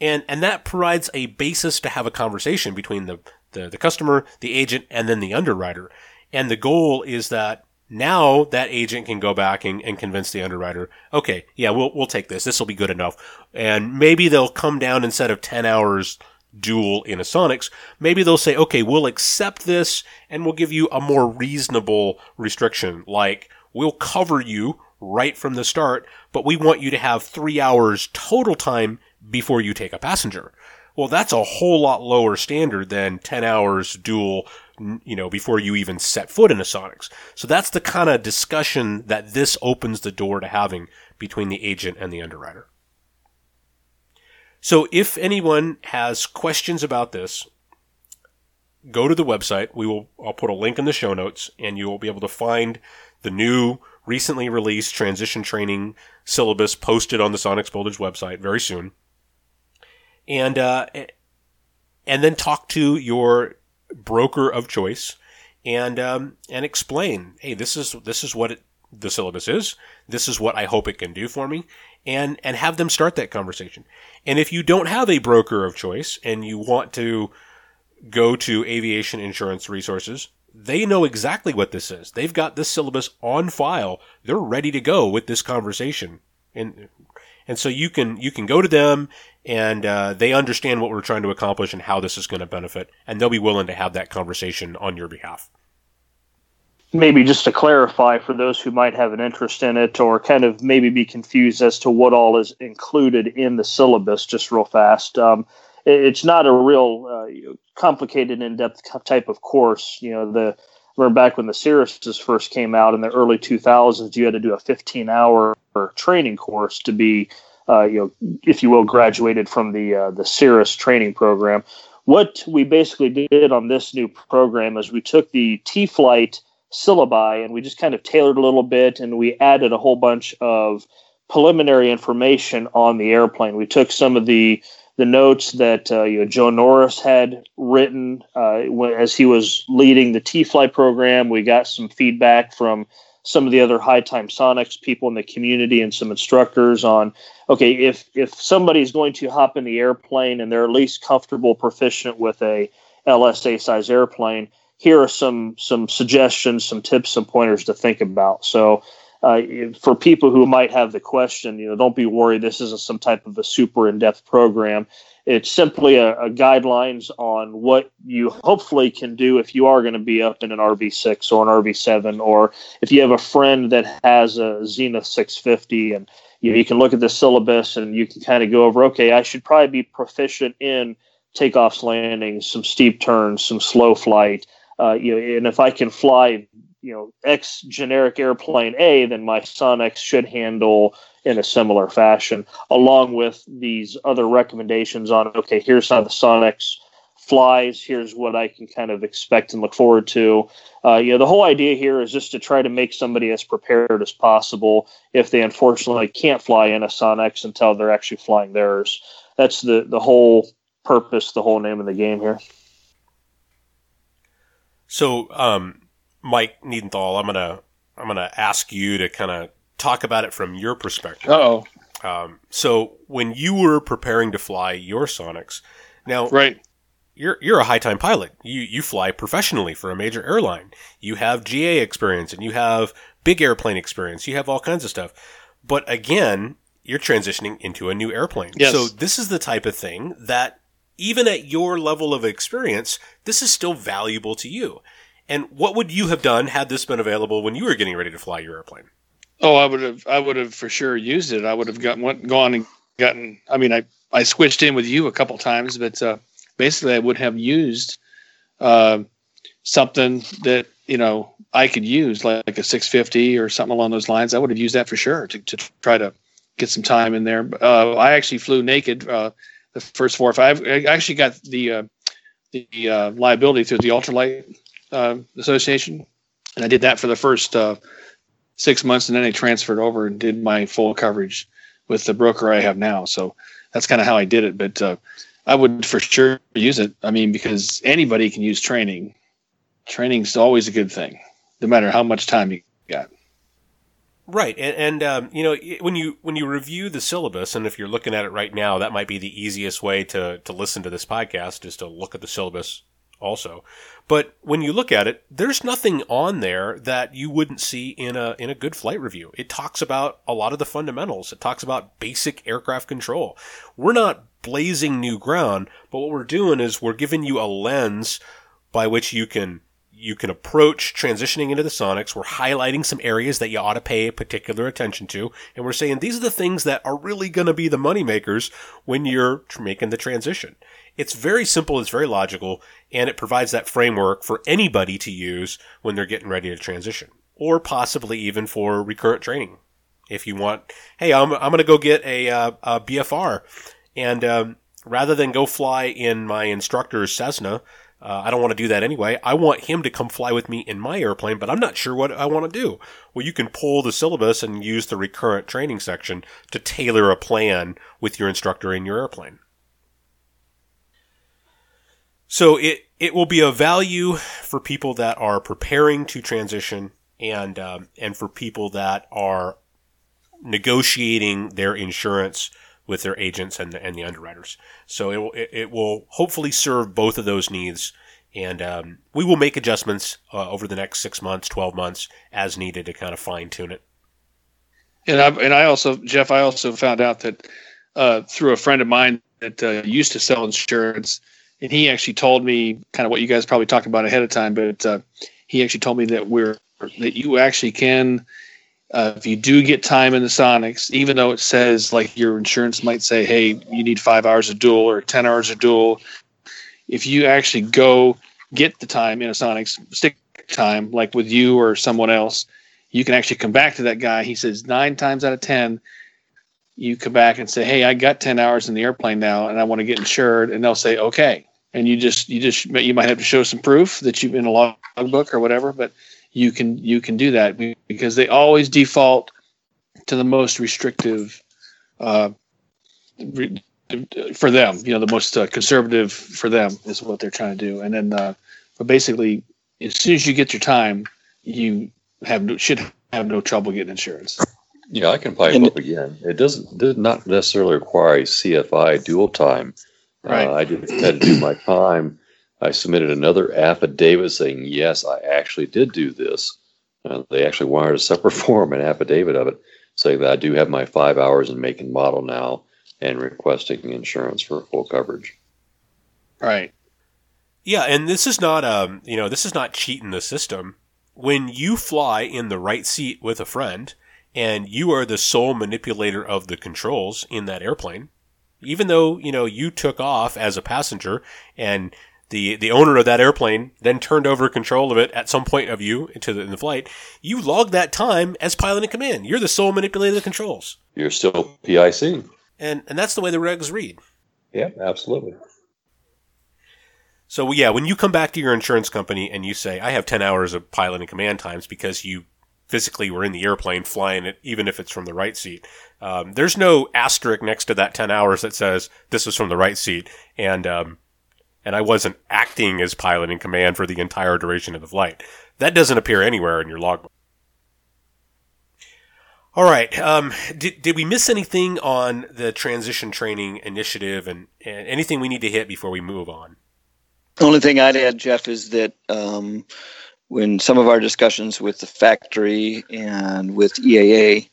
And that provides a basis to have a conversation between the customer, the agent, and then the underwriter. And the goal is that now that agent can go back and convince the underwriter, okay, yeah, we'll take this. This will be good enough. And maybe they'll come down instead of 10 hours dual in a Sonics. Maybe they'll say, okay, we'll accept this and we'll give you a more reasonable restriction. Like, we'll cover you right from the start, but we want you to have 3 hours total time before you take a passenger. Well, that's a whole lot lower standard than 10 hours dual, before you even set foot in a Sonics. So that's the kind of discussion that this opens the door to having between the agent and the underwriter. So if anyone has questions about this, go to the website. I'll put a link in the show notes, and you will be able to find the new recently released transition training syllabus posted on the Sonics Builders website very soon. And then talk to your broker of choice and explain, hey, this is what the syllabus is. This is what I hope it can do for me, and have them start that conversation. And if you don't have a broker of choice and you want to go to Aviation Insurance Resources, they know exactly what this is. They've got this syllabus on file. They're ready to go with this conversation. And so you can go to them, and they understand what we're trying to accomplish and how this is going to benefit, and they'll be willing to have that conversation on your behalf. Maybe just to clarify for those who might have an interest in it or kind of maybe be confused as to what all is included in the syllabus, just real fast. It's not a real complicated, in-depth type of course. I remember back when the Cirruses first came out in the early 2000s, you had to do a 15-hour training course to be if you will, graduated from the Cirrus training program. What we basically did on this new program is we took the T-Flight syllabi and we just kind of tailored a little bit, and we added a whole bunch of preliminary information on the airplane. We took some of the notes that Joe Norris had written as he was leading the T-Flight program. We got some feedback from some of the other high-time Sonics people in the community and some instructors on, okay, if somebody's going to hop in the airplane and they're at least comfortable, proficient with a LSA-size airplane, here are some suggestions, some tips, some pointers to think about. So for people who might have the question, don't be worried. This isn't some type of a super in-depth program. It's simply a guidelines on what you hopefully can do if you are going to be up in an RV6 or an RV7, or if you have a friend that has a Zenith 650, and you can look at the syllabus and you can kind of go over, okay, I should probably be proficient in takeoffs, landings, some steep turns, some slow flight. And if I can fly, X generic airplane A, then my Sonex should handle in a similar fashion, along with these other recommendations on, okay, here's how the Sonex flies, here's what I can kind of expect and look forward to. The whole idea here is just to try to make somebody as prepared as possible if they unfortunately can't fly in a Sonex until they're actually flying theirs. That's the whole purpose, the whole name of the game here. So, Mike Needenthal, I'm gonna ask you to kind of talk about it from your perspective. Oh, so when you were preparing to fly your Sonex, now right, you're a high time pilot. You fly professionally for a major airline. You have GA experience and you have big airplane experience. You have all kinds of stuff. But again, you're transitioning into a new airplane. Yes. So this is the type of thing that even at your level of experience, this is still valuable to you. And what would you have done had this been available when you were getting ready to fly your airplane? Oh, I would have for sure used it. I would have gone and gotten. I mean, I switched in with you a couple times, but basically, I would have used something that I could use, like a 650 or something along those lines. I would have used that for sure to try to get some time in there. I actually flew naked the first 4 or 5. I actually got the liability through the Ultralight Association, and I did that for the first 6 months, and then I transferred over and did my full coverage with the broker I have now. So that's kind of how I did it. But I would for sure use it. I mean, because anybody can use training. Training's always a good thing, no matter how much time you got. Right, and when you review the syllabus, and if you're looking at it right now, that might be the easiest way to listen to this podcast is to look at the syllabus also. But when you look at it, there's nothing on there that you wouldn't see in a good flight review. It talks about a lot of the fundamentals. It talks about basic aircraft control. We're not blazing new ground, but what we're doing is we're giving you a lens by which you can approach transitioning into the Sonex. We're highlighting some areas that you ought to pay particular attention to. And we're saying these are the things that are really going to be the money makers when you're making the transition. It's very simple. It's very logical. And it provides that framework for anybody to use when they're getting ready to transition, or possibly even for recurrent training. If you want, hey, I'm going to go get a BFR. And rather than go fly in my instructor's Cessna, I don't want to do that anyway. I want him to come fly with me in my airplane, but I'm not sure what I want to do. Well, you can pull the syllabus and use the recurrent training section to tailor a plan with your instructor in your airplane. So it will be a value for people that are preparing to transition and for people that are negotiating their insurance with their agents and the underwriters. So it will hopefully serve both of those needs. And we will make adjustments over the next 6 months, 12 months as needed to kind of fine tune it. And I also, Jeff, I also found out that through a friend of mine that used to sell insurance, and he actually told me kind of what you guys probably talked about ahead of time, but he actually told me that you actually can, if you do get time in the Sonex, even though it says like your insurance might say, hey, you need 5 hours of dual or 10 hours of dual, if you actually go get the time in a Sonex, stick time, like with you or someone else, you can actually come back to that guy. He says 9 times out of 10, you come back and say, hey, I got 10 hours in the airplane now and I want to get insured. And they'll say, okay. And you might have to show some proof that you've been in a logbook or whatever, but you can do that because they always default to the most restrictive, for them, the most conservative for them is what they're trying to do. And then, but basically as soon as you get your time, you should have no trouble getting insurance. Yeah, I can pipe up again. It did not necessarily require a CFI dual time. Right. I just had to do my time. I submitted another affidavit saying, yes, I actually did do this. They actually wanted a separate form, an affidavit of it, saying that I do have my 5 hours in make and model now and requesting insurance for full coverage. Right. Yeah, and this is not cheating the system. When you fly in the right seat with a friend and you are the sole manipulator of the controls in that airplane, even though, you took off as a passenger and the owner of that airplane then turned over control of it at some point of you in the flight, you log that time as pilot in command. You're the sole manipulator of the controls. You're still PIC. And that's the way the regs read. Yeah, absolutely. So, yeah, when you come back to your insurance company and you say, I have 10 hours of pilot in command times because you physically were in the airplane flying it, even if it's from the right seat, there's no asterisk next to that 10 hours that says this was from the right seat and I wasn't acting as pilot in command for the entire duration of the flight. That doesn't appear anywhere in your logbook. All right. Did we miss anything on the transition training initiative and anything we need to hit before we move on? The only thing I'd add, Jeff, is that when some of our discussions with the factory and with EAA,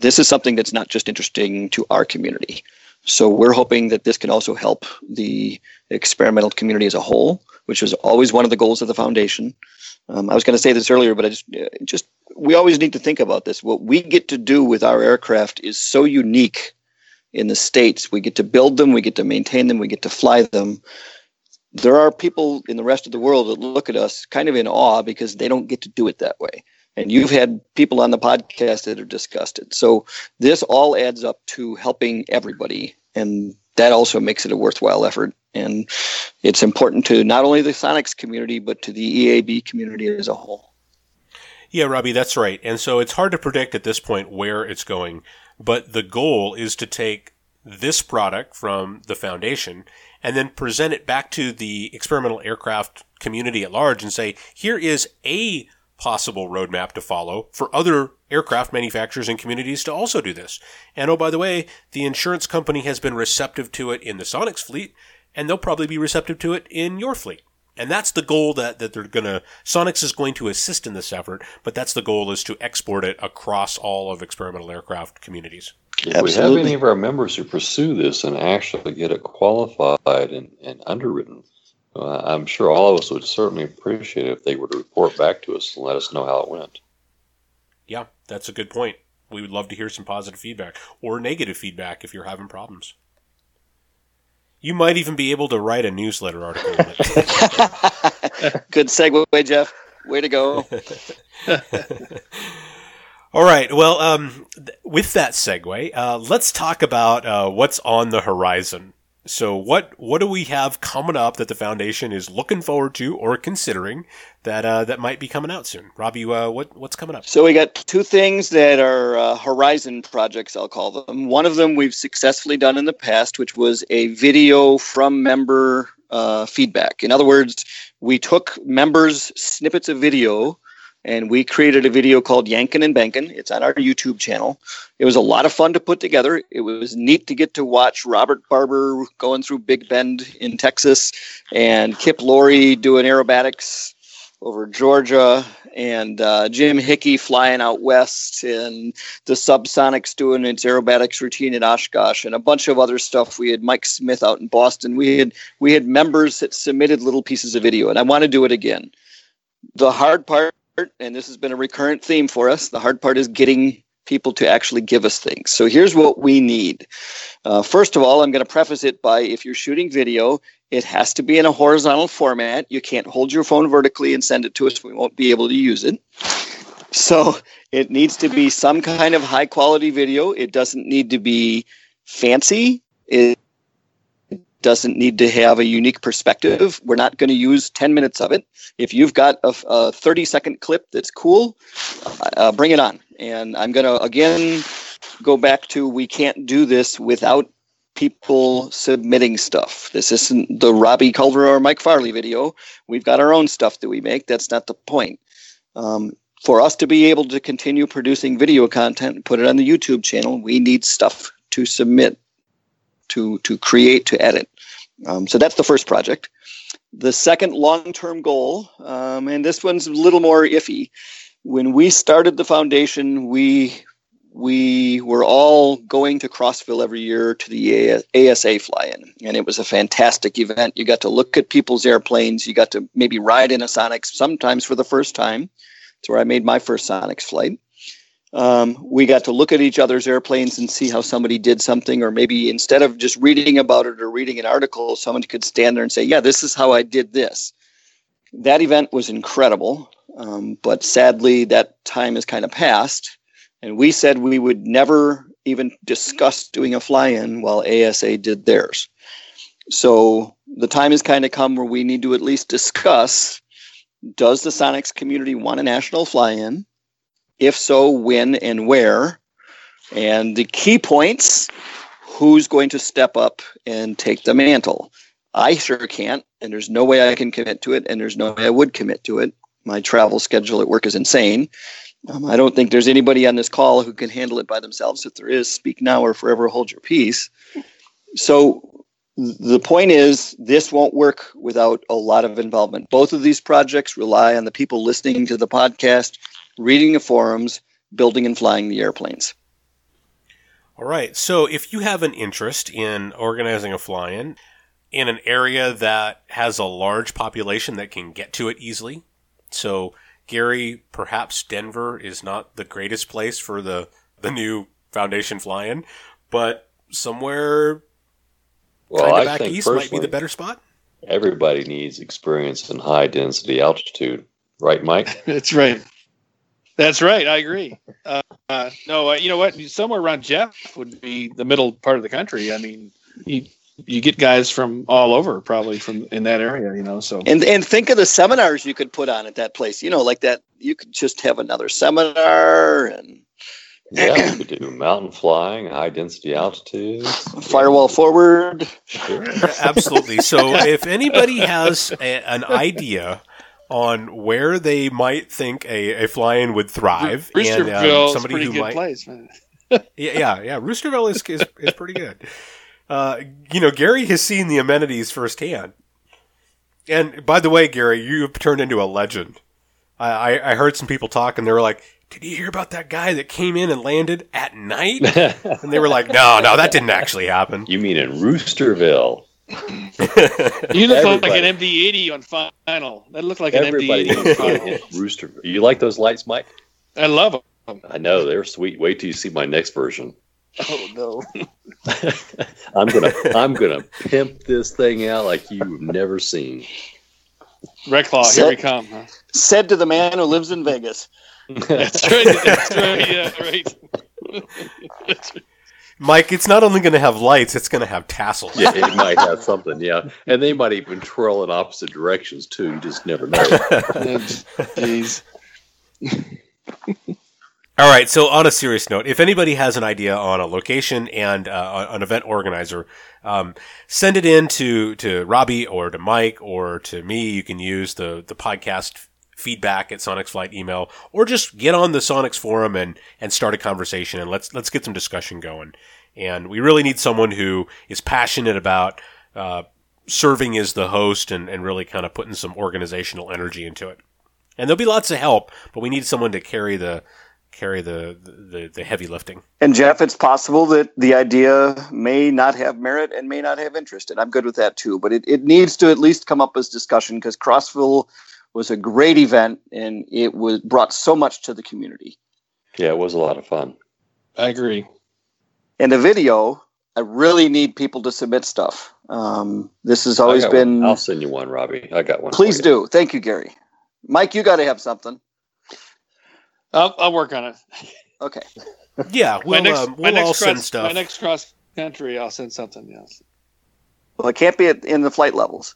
this is something that's not just interesting to our community. So we're hoping that this can also help the experimental community as a whole, which was always one of the goals of the foundation. I was going to say this earlier, but I just we always need to think about this. What we get to do with our aircraft is so unique. In the States, we get to build them, we get to maintain them, we get to fly them. There are people in the rest of the world that look at us kind of in awe because they don't get to do it that way. And you've had people on the podcast that are disgusted. So this all adds up to helping everybody, and that also makes it a worthwhile effort. And it's important to not only the Sonics community, but to the EAB community as a whole. Yeah, Robbie, that's right. And so it's hard to predict at this point where it's going. But the goal is to take this product from the foundation and then present it back to the experimental aircraft community at large and say, here is a possible roadmap to follow for other aircraft manufacturers and communities to also do this. And oh, by the way, the insurance company has been receptive to it in the Sonics fleet, and they'll probably be receptive to it in your fleet. And that's the goal that they're going to, Sonics is going to assist in this effort, but that's the goal is to export it across all of experimental aircraft communities. If we have any of our members who pursue this and actually get it qualified and underwritten, I'm sure all of us would certainly appreciate it if they were to report back to us and let us know how it went. Yeah, that's a good point. We would love to hear some positive feedback or negative feedback if you're having problems. You might even be able to write a newsletter article. Good segue, Jeff. Way to go. All right. Well, with that segue, let's talk about what's on the horizon. So what do we have coming up that the foundation is looking forward to or considering that might be coming out soon? Robbie, what's coming up? So we got two things that are horizon projects, I'll call them. One of them we've successfully done in the past, which was a video from member feedback. In other words, we took members' snippets of video and we created a video called Yankin' and Bankin'. It's on our YouTube channel. It was a lot of fun to put together. It was neat to get to watch Robert Barber going through Big Bend in Texas and Kip Lorre doing aerobatics over Georgia and Jim Hickey flying out west and the Subsonics doing its aerobatics routine in Oshkosh and a bunch of other stuff. We had Mike Smith out in Boston. We had members that submitted little pieces of video, and I want to do it again. The hard part, and this has been a recurrent theme for us, the hard part is getting people to actually give us things. So here's what we need. First of all, I'm going to preface it by, if you're shooting video, it has to be in a horizontal format. You can't hold your phone vertically and send it to us. We won't be able to use it. So it needs to be some kind of high quality video. It doesn't need to be fancy. It doesn't need to have a unique perspective. We're not going to use 10 minutes of it. If you've got a 30-second clip that's cool, bring it on. And I'm going to, again, go back to we can't do this without people submitting stuff. This isn't the Robbie Culver or Mike Farley video. We've got our own stuff that we make. That's not the point. For us to be able to continue producing video content and put it on the YouTube channel, we need stuff to submit, to create, to edit. So that's the first project. The second long-term goal, and this one's a little more iffy. When we started the foundation, we were all going to Crossville every year to the ASA fly-in, and it was a fantastic event. You got to look at people's airplanes. You got to maybe ride in a Sonics, sometimes for the first time. That's where I made my first Sonics flight. We got to look at each other's airplanes and see how somebody did something, or maybe instead of just reading about it or reading an article, someone could stand there and say, yeah, this is how I did this. That event was incredible, but sadly that time has kind of passed. And we said we would never even discuss doing a fly-in while ASA did theirs. So the time has kind of come where we need to at least discuss, does the Sonics community want a national fly-in? If so, when and where? And the key points, who's going to step up and take the mantle? I sure can't, and there's no way I can commit to it, and there's no way I would commit to it. My travel schedule at work is insane. I don't think there's anybody on this call who can handle it by themselves. If there is, speak now or forever hold your peace. So the point is, this won't work without a lot of involvement. Both of these projects rely on the people listening to the podcast, reading the forums, building and flying the airplanes. All right. So if you have an interest in organizing a fly-in in an area that has a large population that can get to it easily, so Gary, perhaps Denver is not the greatest place for the new foundation fly-in, but somewhere back east might be the better spot. Everybody needs experience in high density altitude, right, Mike? That's right. That's right. I agree. No, you know what? Somewhere around Jeff would be the middle part of the country. I mean, you get guys from all over, probably from in that area. You know, so and think of the seminars you could put on at that place. You know, like that, you could just have another seminar and yeah, we could do mountain flying, high density altitude, firewall forward. Sure. Absolutely. So if anybody has an idea on where they might think a fly-in would thrive. Roosterville is a pretty good place, man. yeah. Roosterville is pretty good. Gary has seen the amenities firsthand. And by the way, Gary, you've turned into a legend. I heard some people talk, and they were like, did you hear about that guy that came in and landed at night? And they were like, no, that didn't actually happen. You mean in Roosterville? You look like an MD-80 on final. That looked like an MD-80 on final. Rooster. You like those lights, Mike? I love them. I know. They're sweet. Wait till you see my next version. Oh, no. I'm gonna pimp this thing out like you've never seen. Reklaw, here we come. Huh? Said to the man who lives in Vegas. That's right. That's right. Yeah, right. That's right. Mike, it's not only going to have lights, it's going to have tassels. Yeah, it might have something, yeah. And they might even twirl in opposite directions, too. You just never know. Jeez. All right, so on a serious note, if anybody has an idea on a location and an event organizer, send it in to Robbie or to Mike or to me. You can use the podcast feedback at Sonics Flight email, or just get on the Sonics forum and start a conversation, and let's get some discussion going. And we really need someone who is passionate about serving as the host and really kind of putting some organizational energy into it. And there'll be lots of help, but we need someone to carry the heavy lifting. And Jeff, it's possible that the idea may not have merit and may not have interest, and I'm good with that too, but it needs to at least come up as discussion, because Crossville was a great event, and it was brought so much to the community. Yeah, it was a lot of fun. I agree. And the video, I really need people to submit stuff. This has always been... I'll send you one, Robbie. I got one. Please do. Thank you, Gary. Mike, you got to have something. I'll work on it. Okay. Yeah, we'll send stuff. My next cross country, I'll send something else. Well, it can't be in the flight levels.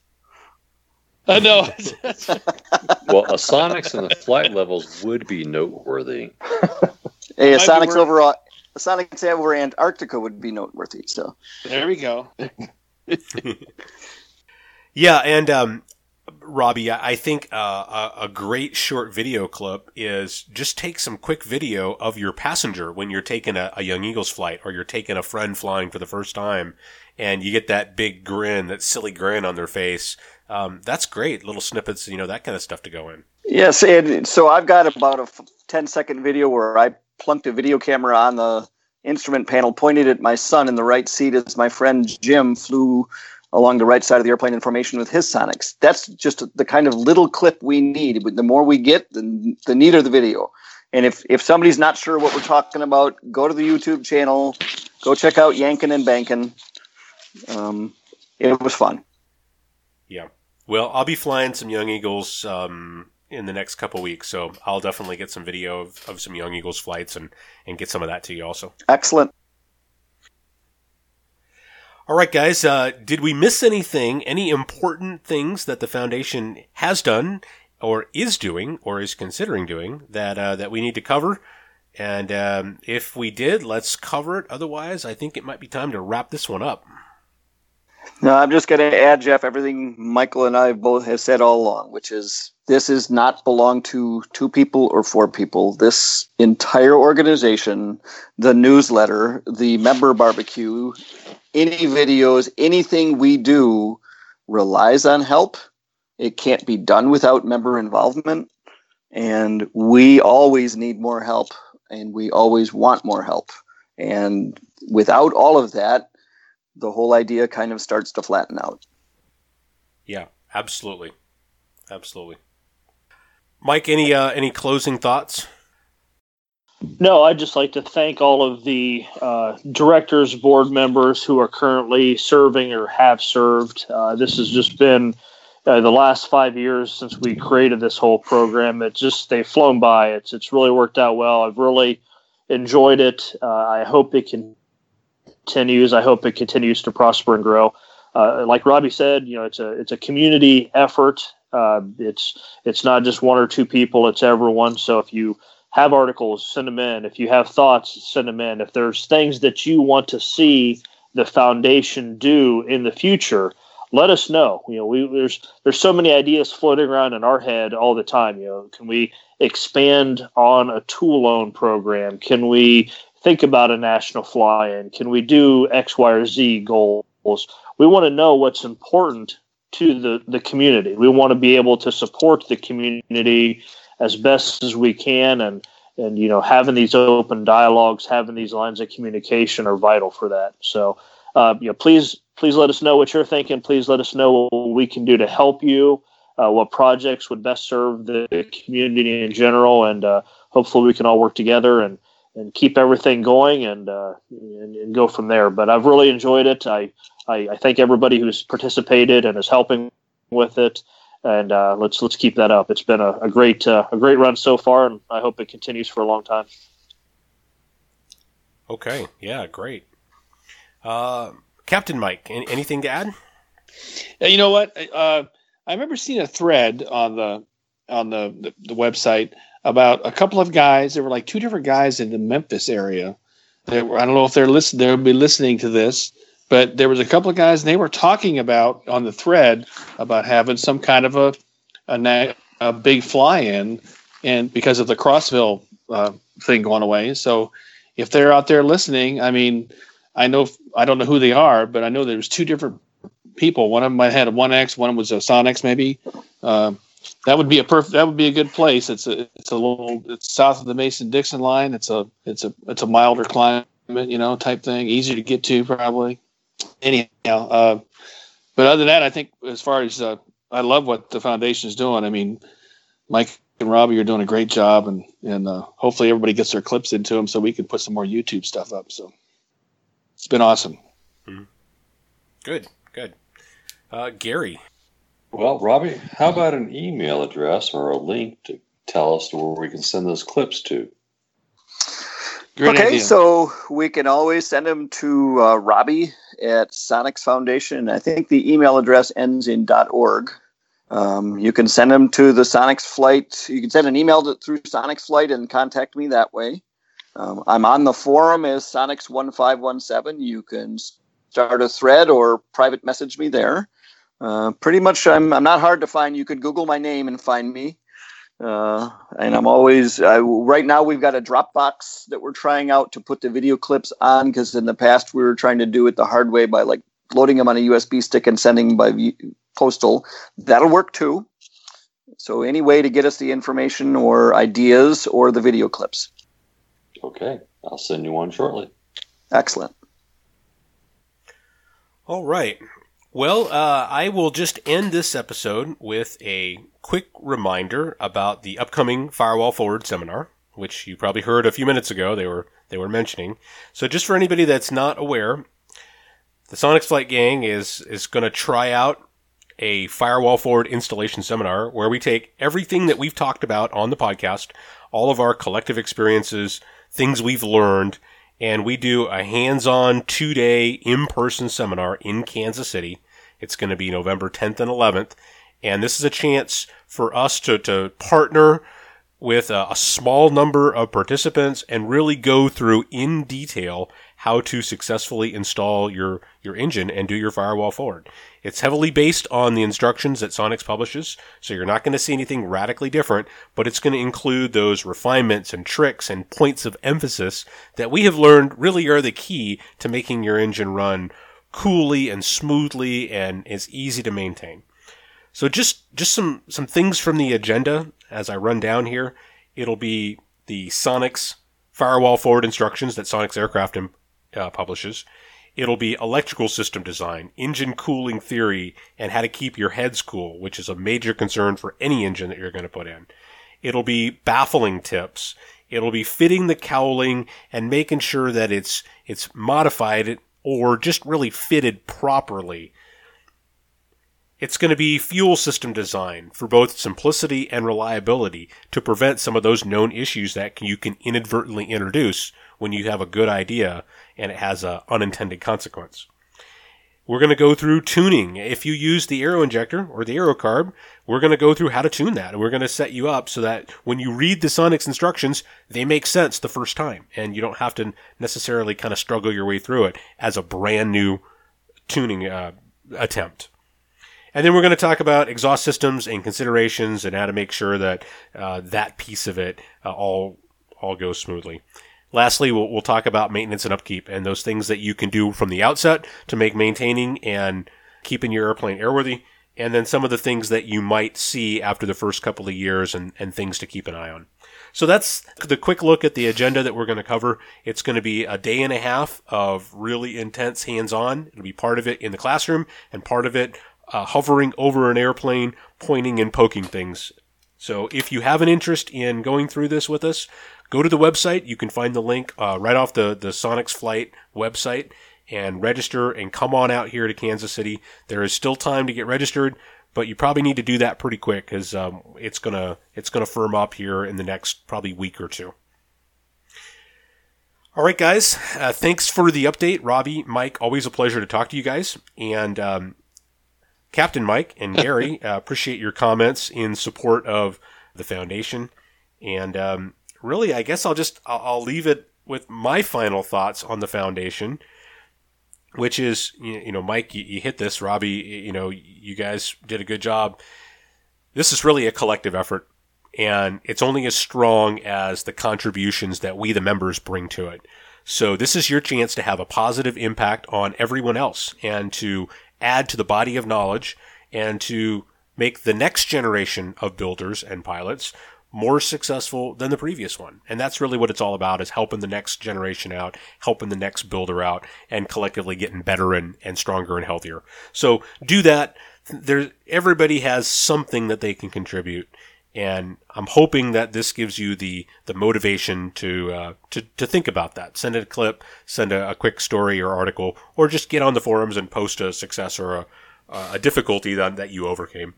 No. Well, a Sonics in the flight levels would be noteworthy. Hey, a Sonics over Antarctica would be noteworthy. So there we go. Yeah, and Robbie, I think a great short video clip is just take some quick video of your passenger when you're taking a Young Eagles flight or you're taking a friend flying for the first time, and you get that big grin, that silly grin on their face. That's great. Little snippets, that kind of stuff to go in. Yes, and so I've got about a 10-second video where I plunked a video camera on the instrument panel, pointed at my son in the right seat as my friend Jim flew along the right side of the airplane in formation with his Sonics. That's just the kind of little clip we need. The more we get, the neater the video. And if somebody's not sure what we're talking about, go to the YouTube channel, go check out Yankin' and Bankin'. It was fun. Yeah. Well, I'll be flying some Young Eagles in the next couple weeks, so I'll definitely get some video of some Young Eagles flights and get some of that to you also. Excellent. All right, guys, did we miss anything, any important things that the Foundation has done or is doing or is considering doing that we need to cover? And if we did, let's cover it. Otherwise, I think it might be time to wrap this one up. No, I'm just going to add, Jeff, everything Michael and I both have said all along, which is this is not belong to two people or four people. This entire organization, the newsletter, the member barbecue, any videos, anything we do relies on help. It can't be done without member involvement. And we always need more help, and we always want more help. And without all of that, the whole idea kind of starts to flatten out. Yeah, absolutely. Absolutely. Mike, any closing thoughts? No, I'd just like to thank all of the directors, board members who are currently serving or have served. This has just been the last 5 years since we created this whole program. They've flown by. It's really worked out well. I've really enjoyed it. I hope it continues. I hope it continues to prosper and grow. Like Robbie said, it's a community effort. It's not just one or two people. It's everyone. So if you have articles, send them in. If you have thoughts, send them in. If there's things that you want to see the Foundation do in the future, let us know. There's so many ideas floating around in our head all the time. Can we expand on a tool loan program? Can we think about a national fly-in? Can we do X, Y, or Z goals? We want to know what's important to the community. We want to be able to support the community as best as we can, and having these open dialogues, having these lines of communication are vital for that. So, please let us know what you're thinking. Please let us know what we can do to help you. What projects would best serve the community in general, and hopefully we can all work together and keep everything going and go from there. But I've really enjoyed it. I thank everybody who's participated and is helping with it. And let's keep that up. It's been a great run so far, and I hope it continues for a long time. Okay, yeah, great. Captain Mike, anything to add? You know what? I remember seeing a thread on the website about a couple of guys. There were like two different guys in the Memphis area. I don't know if they'll be listening to this. But there was a couple of guys, and they were talking about on the thread about having some kind of a big fly-in, and because of the Crossville thing going away. So, if they're out there listening, I don't know who they are, but I know there was two different people. One of them had a 1X, one was a Sonics, maybe. That would be a good place. It's south of the Mason-Dixon line. It's a milder climate, type thing, easier to get to probably. Anyhow, but other than that, I think as far as I love what the Foundation is doing. Mike and Robbie are doing a great job, and hopefully everybody gets their clips into them so we can put some more YouTube stuff up. So it's been awesome. Mm-hmm. Good. Gary. Well, Robbie, how about an email address or a link to tell us where we can send those clips to. Great idea. So we can always send them to Robbie at Sonics Foundation. I think the email address ends in .org. You can send them to the Sonics Flight. You can send an email through Sonics Flight and contact me that way. I'm on the forum as Sonics1517. You can start a thread or private message me there. Pretty much, I'm not hard to find. You could Google my name and find me. And I'm always, right now we've got a Dropbox that we're trying out to put the video clips on, because in the past we were trying to do it the hard way by like loading them on a USB stick and sending by postal. That'll work too. So any way to get us the information or ideas or the video clips. Okay. I'll send you one shortly. Excellent. All right. Well, I will just end this episode with a quick reminder about the upcoming Firewall Forward seminar, which you probably heard a few minutes ago they were mentioning. So just for anybody that's not aware, the Sonics Flight Gang is going to try out a Firewall Forward installation seminar where we take everything that we've talked about on the podcast, all of our collective experiences, things we've learned, and we do a hands-on 2-day in-person seminar in Kansas City. It's going to be November 10th and 11th. And this is a chance for us to partner with a small number of participants and really go through in detail how to successfully install your engine and do your firewall forward. It's heavily based on the instructions that Sonics publishes, so you're not going to see anything radically different, but it's going to include those refinements and tricks and points of emphasis that we have learned really are the key to making your engine run coolly and smoothly and is easy to maintain. So just some things from the agenda as I run down here. It'll be the Sonics firewall forward instructions that Sonics Aircraft publishes. It'll be electrical system design, engine cooling theory, and how to keep your heads cool, which is a major concern for any engine that you're going to put in. It'll be baffling tips. It'll be fitting the cowling and making sure that it's modified or just really fitted properly. It's going to be fuel system design for both simplicity and reliability to prevent some of those known issues that you can inadvertently introduce when you have a good idea and it has an unintended consequence. We're going to go through tuning. If you use the aero injector or the aero carb, we're going to go through how to tune that. And we're going to set you up so that when you read the Sonics instructions, they make sense the first time. And you don't have to necessarily kind of struggle your way through it as a brand new tuning attempt. And then we're going to talk about exhaust systems and considerations and how to make sure that that piece of it all goes smoothly. Lastly, we'll talk about maintenance and upkeep and those things that you can do from the outset to make maintaining and keeping your airplane airworthy, and then some of the things that you might see after the first couple of years and things to keep an eye on. So that's the quick look at the agenda that we're going to cover. It's going to be a day and a half of really intense hands-on. It'll be part of it in the classroom and part of it hovering over an airplane, pointing and poking things. So if you have an interest in going through this with us, go to the website. You can find the link right off the Sonics Flight website and register and come on out here to Kansas City. There is still time to get registered, but you probably need to do that pretty quick because it's gonna firm up here in the next probably week or two. All right, guys. Thanks for the update. Robbie, Mike, always a pleasure to talk to you guys. And Captain Mike and Gary, appreciate your comments in support of the foundation. And really, I guess I'll leave it with my final thoughts on the foundation, which is, you know, Mike, you hit this. Robbie, you know, you guys did a good job. This is really a collective effort, and it's only as strong as the contributions that we, the members, bring to it. So this is your chance to have a positive impact on everyone else and to add to the body of knowledge and to make the next generation of builders and pilots more successful than the previous one. And that's really what it's all about, is helping the next generation out, helping the next builder out, and collectively getting better and stronger and healthier. So do that. Everybody has something that they can contribute. And I'm hoping that this gives you the motivation to think about that. Send a clip, send a quick story or article, or just get on the forums and post a success or a difficulty that you overcame.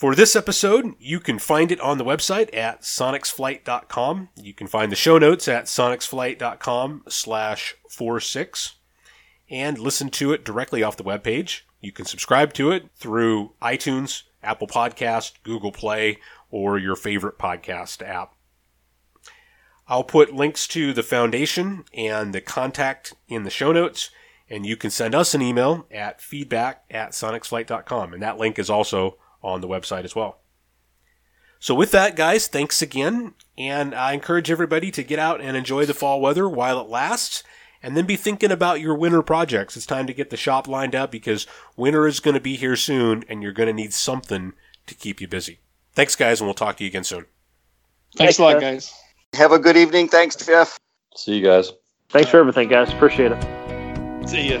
For this episode, you can find it on the website at sonicsflight.com. You can find the show notes at sonicsflight.com/46 and listen to it directly off the webpage. You can subscribe to it through iTunes, Apple Podcast, Google Play, or your favorite podcast app. I'll put links to the foundation and the contact in the show notes, and you can send us an email at feedback@sonicsflight.com, and that link is also on the website as well. So with that, guys, thanks again, and I encourage everybody to get out and enjoy the fall weather while it lasts, and then be thinking about your winter projects. It's time to get the shop lined up because winter is going to be here soon, and you're going to need something to keep you busy. Thanks, guys, and we'll talk to you again soon. Thanks a lot, guys. Have a good evening. Thanks, Jeff. See you guys. Thanks for everything, guys. Appreciate it. See ya.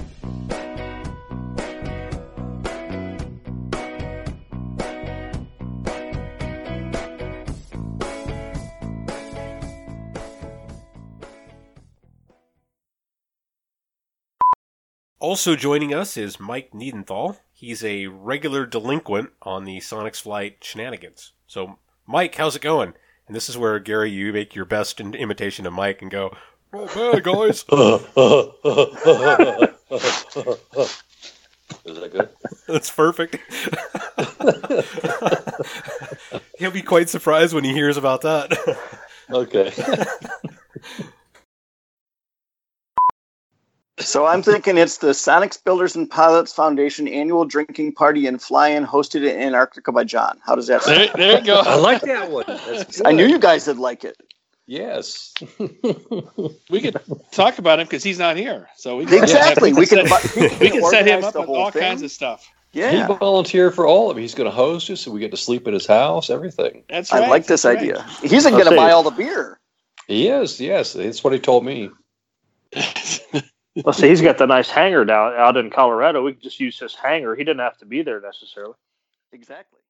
Also joining us is Mike Needenthal. He's a regular delinquent on the Sonics Flight shenanigans. So, Mike, how's it going? And this is where, Gary, you make your best imitation of Mike and go, "Oh, bad guys." Is that good? That's perfect. He'll be quite surprised when he hears about that. Okay. So I'm thinking it's the Sonics Builders and Pilots Foundation annual drinking party and fly-in hosted in Antarctica by John. How does that sound? There you go. I like that one. I knew you guys would like it. Yes. We could talk about him because he's not here. So we can exactly. We can set him up with all kinds of stuff. Yeah. He volunteered for all of it. He's going to host us, so we get to sleep at his house, everything. That's right. I like this idea. He's going to buy all the beer. He is, yes. That's what he told me. Well, see, he's got the nice hangar down out in Colorado. We could just use his hangar. He didn't have to be there necessarily. Exactly.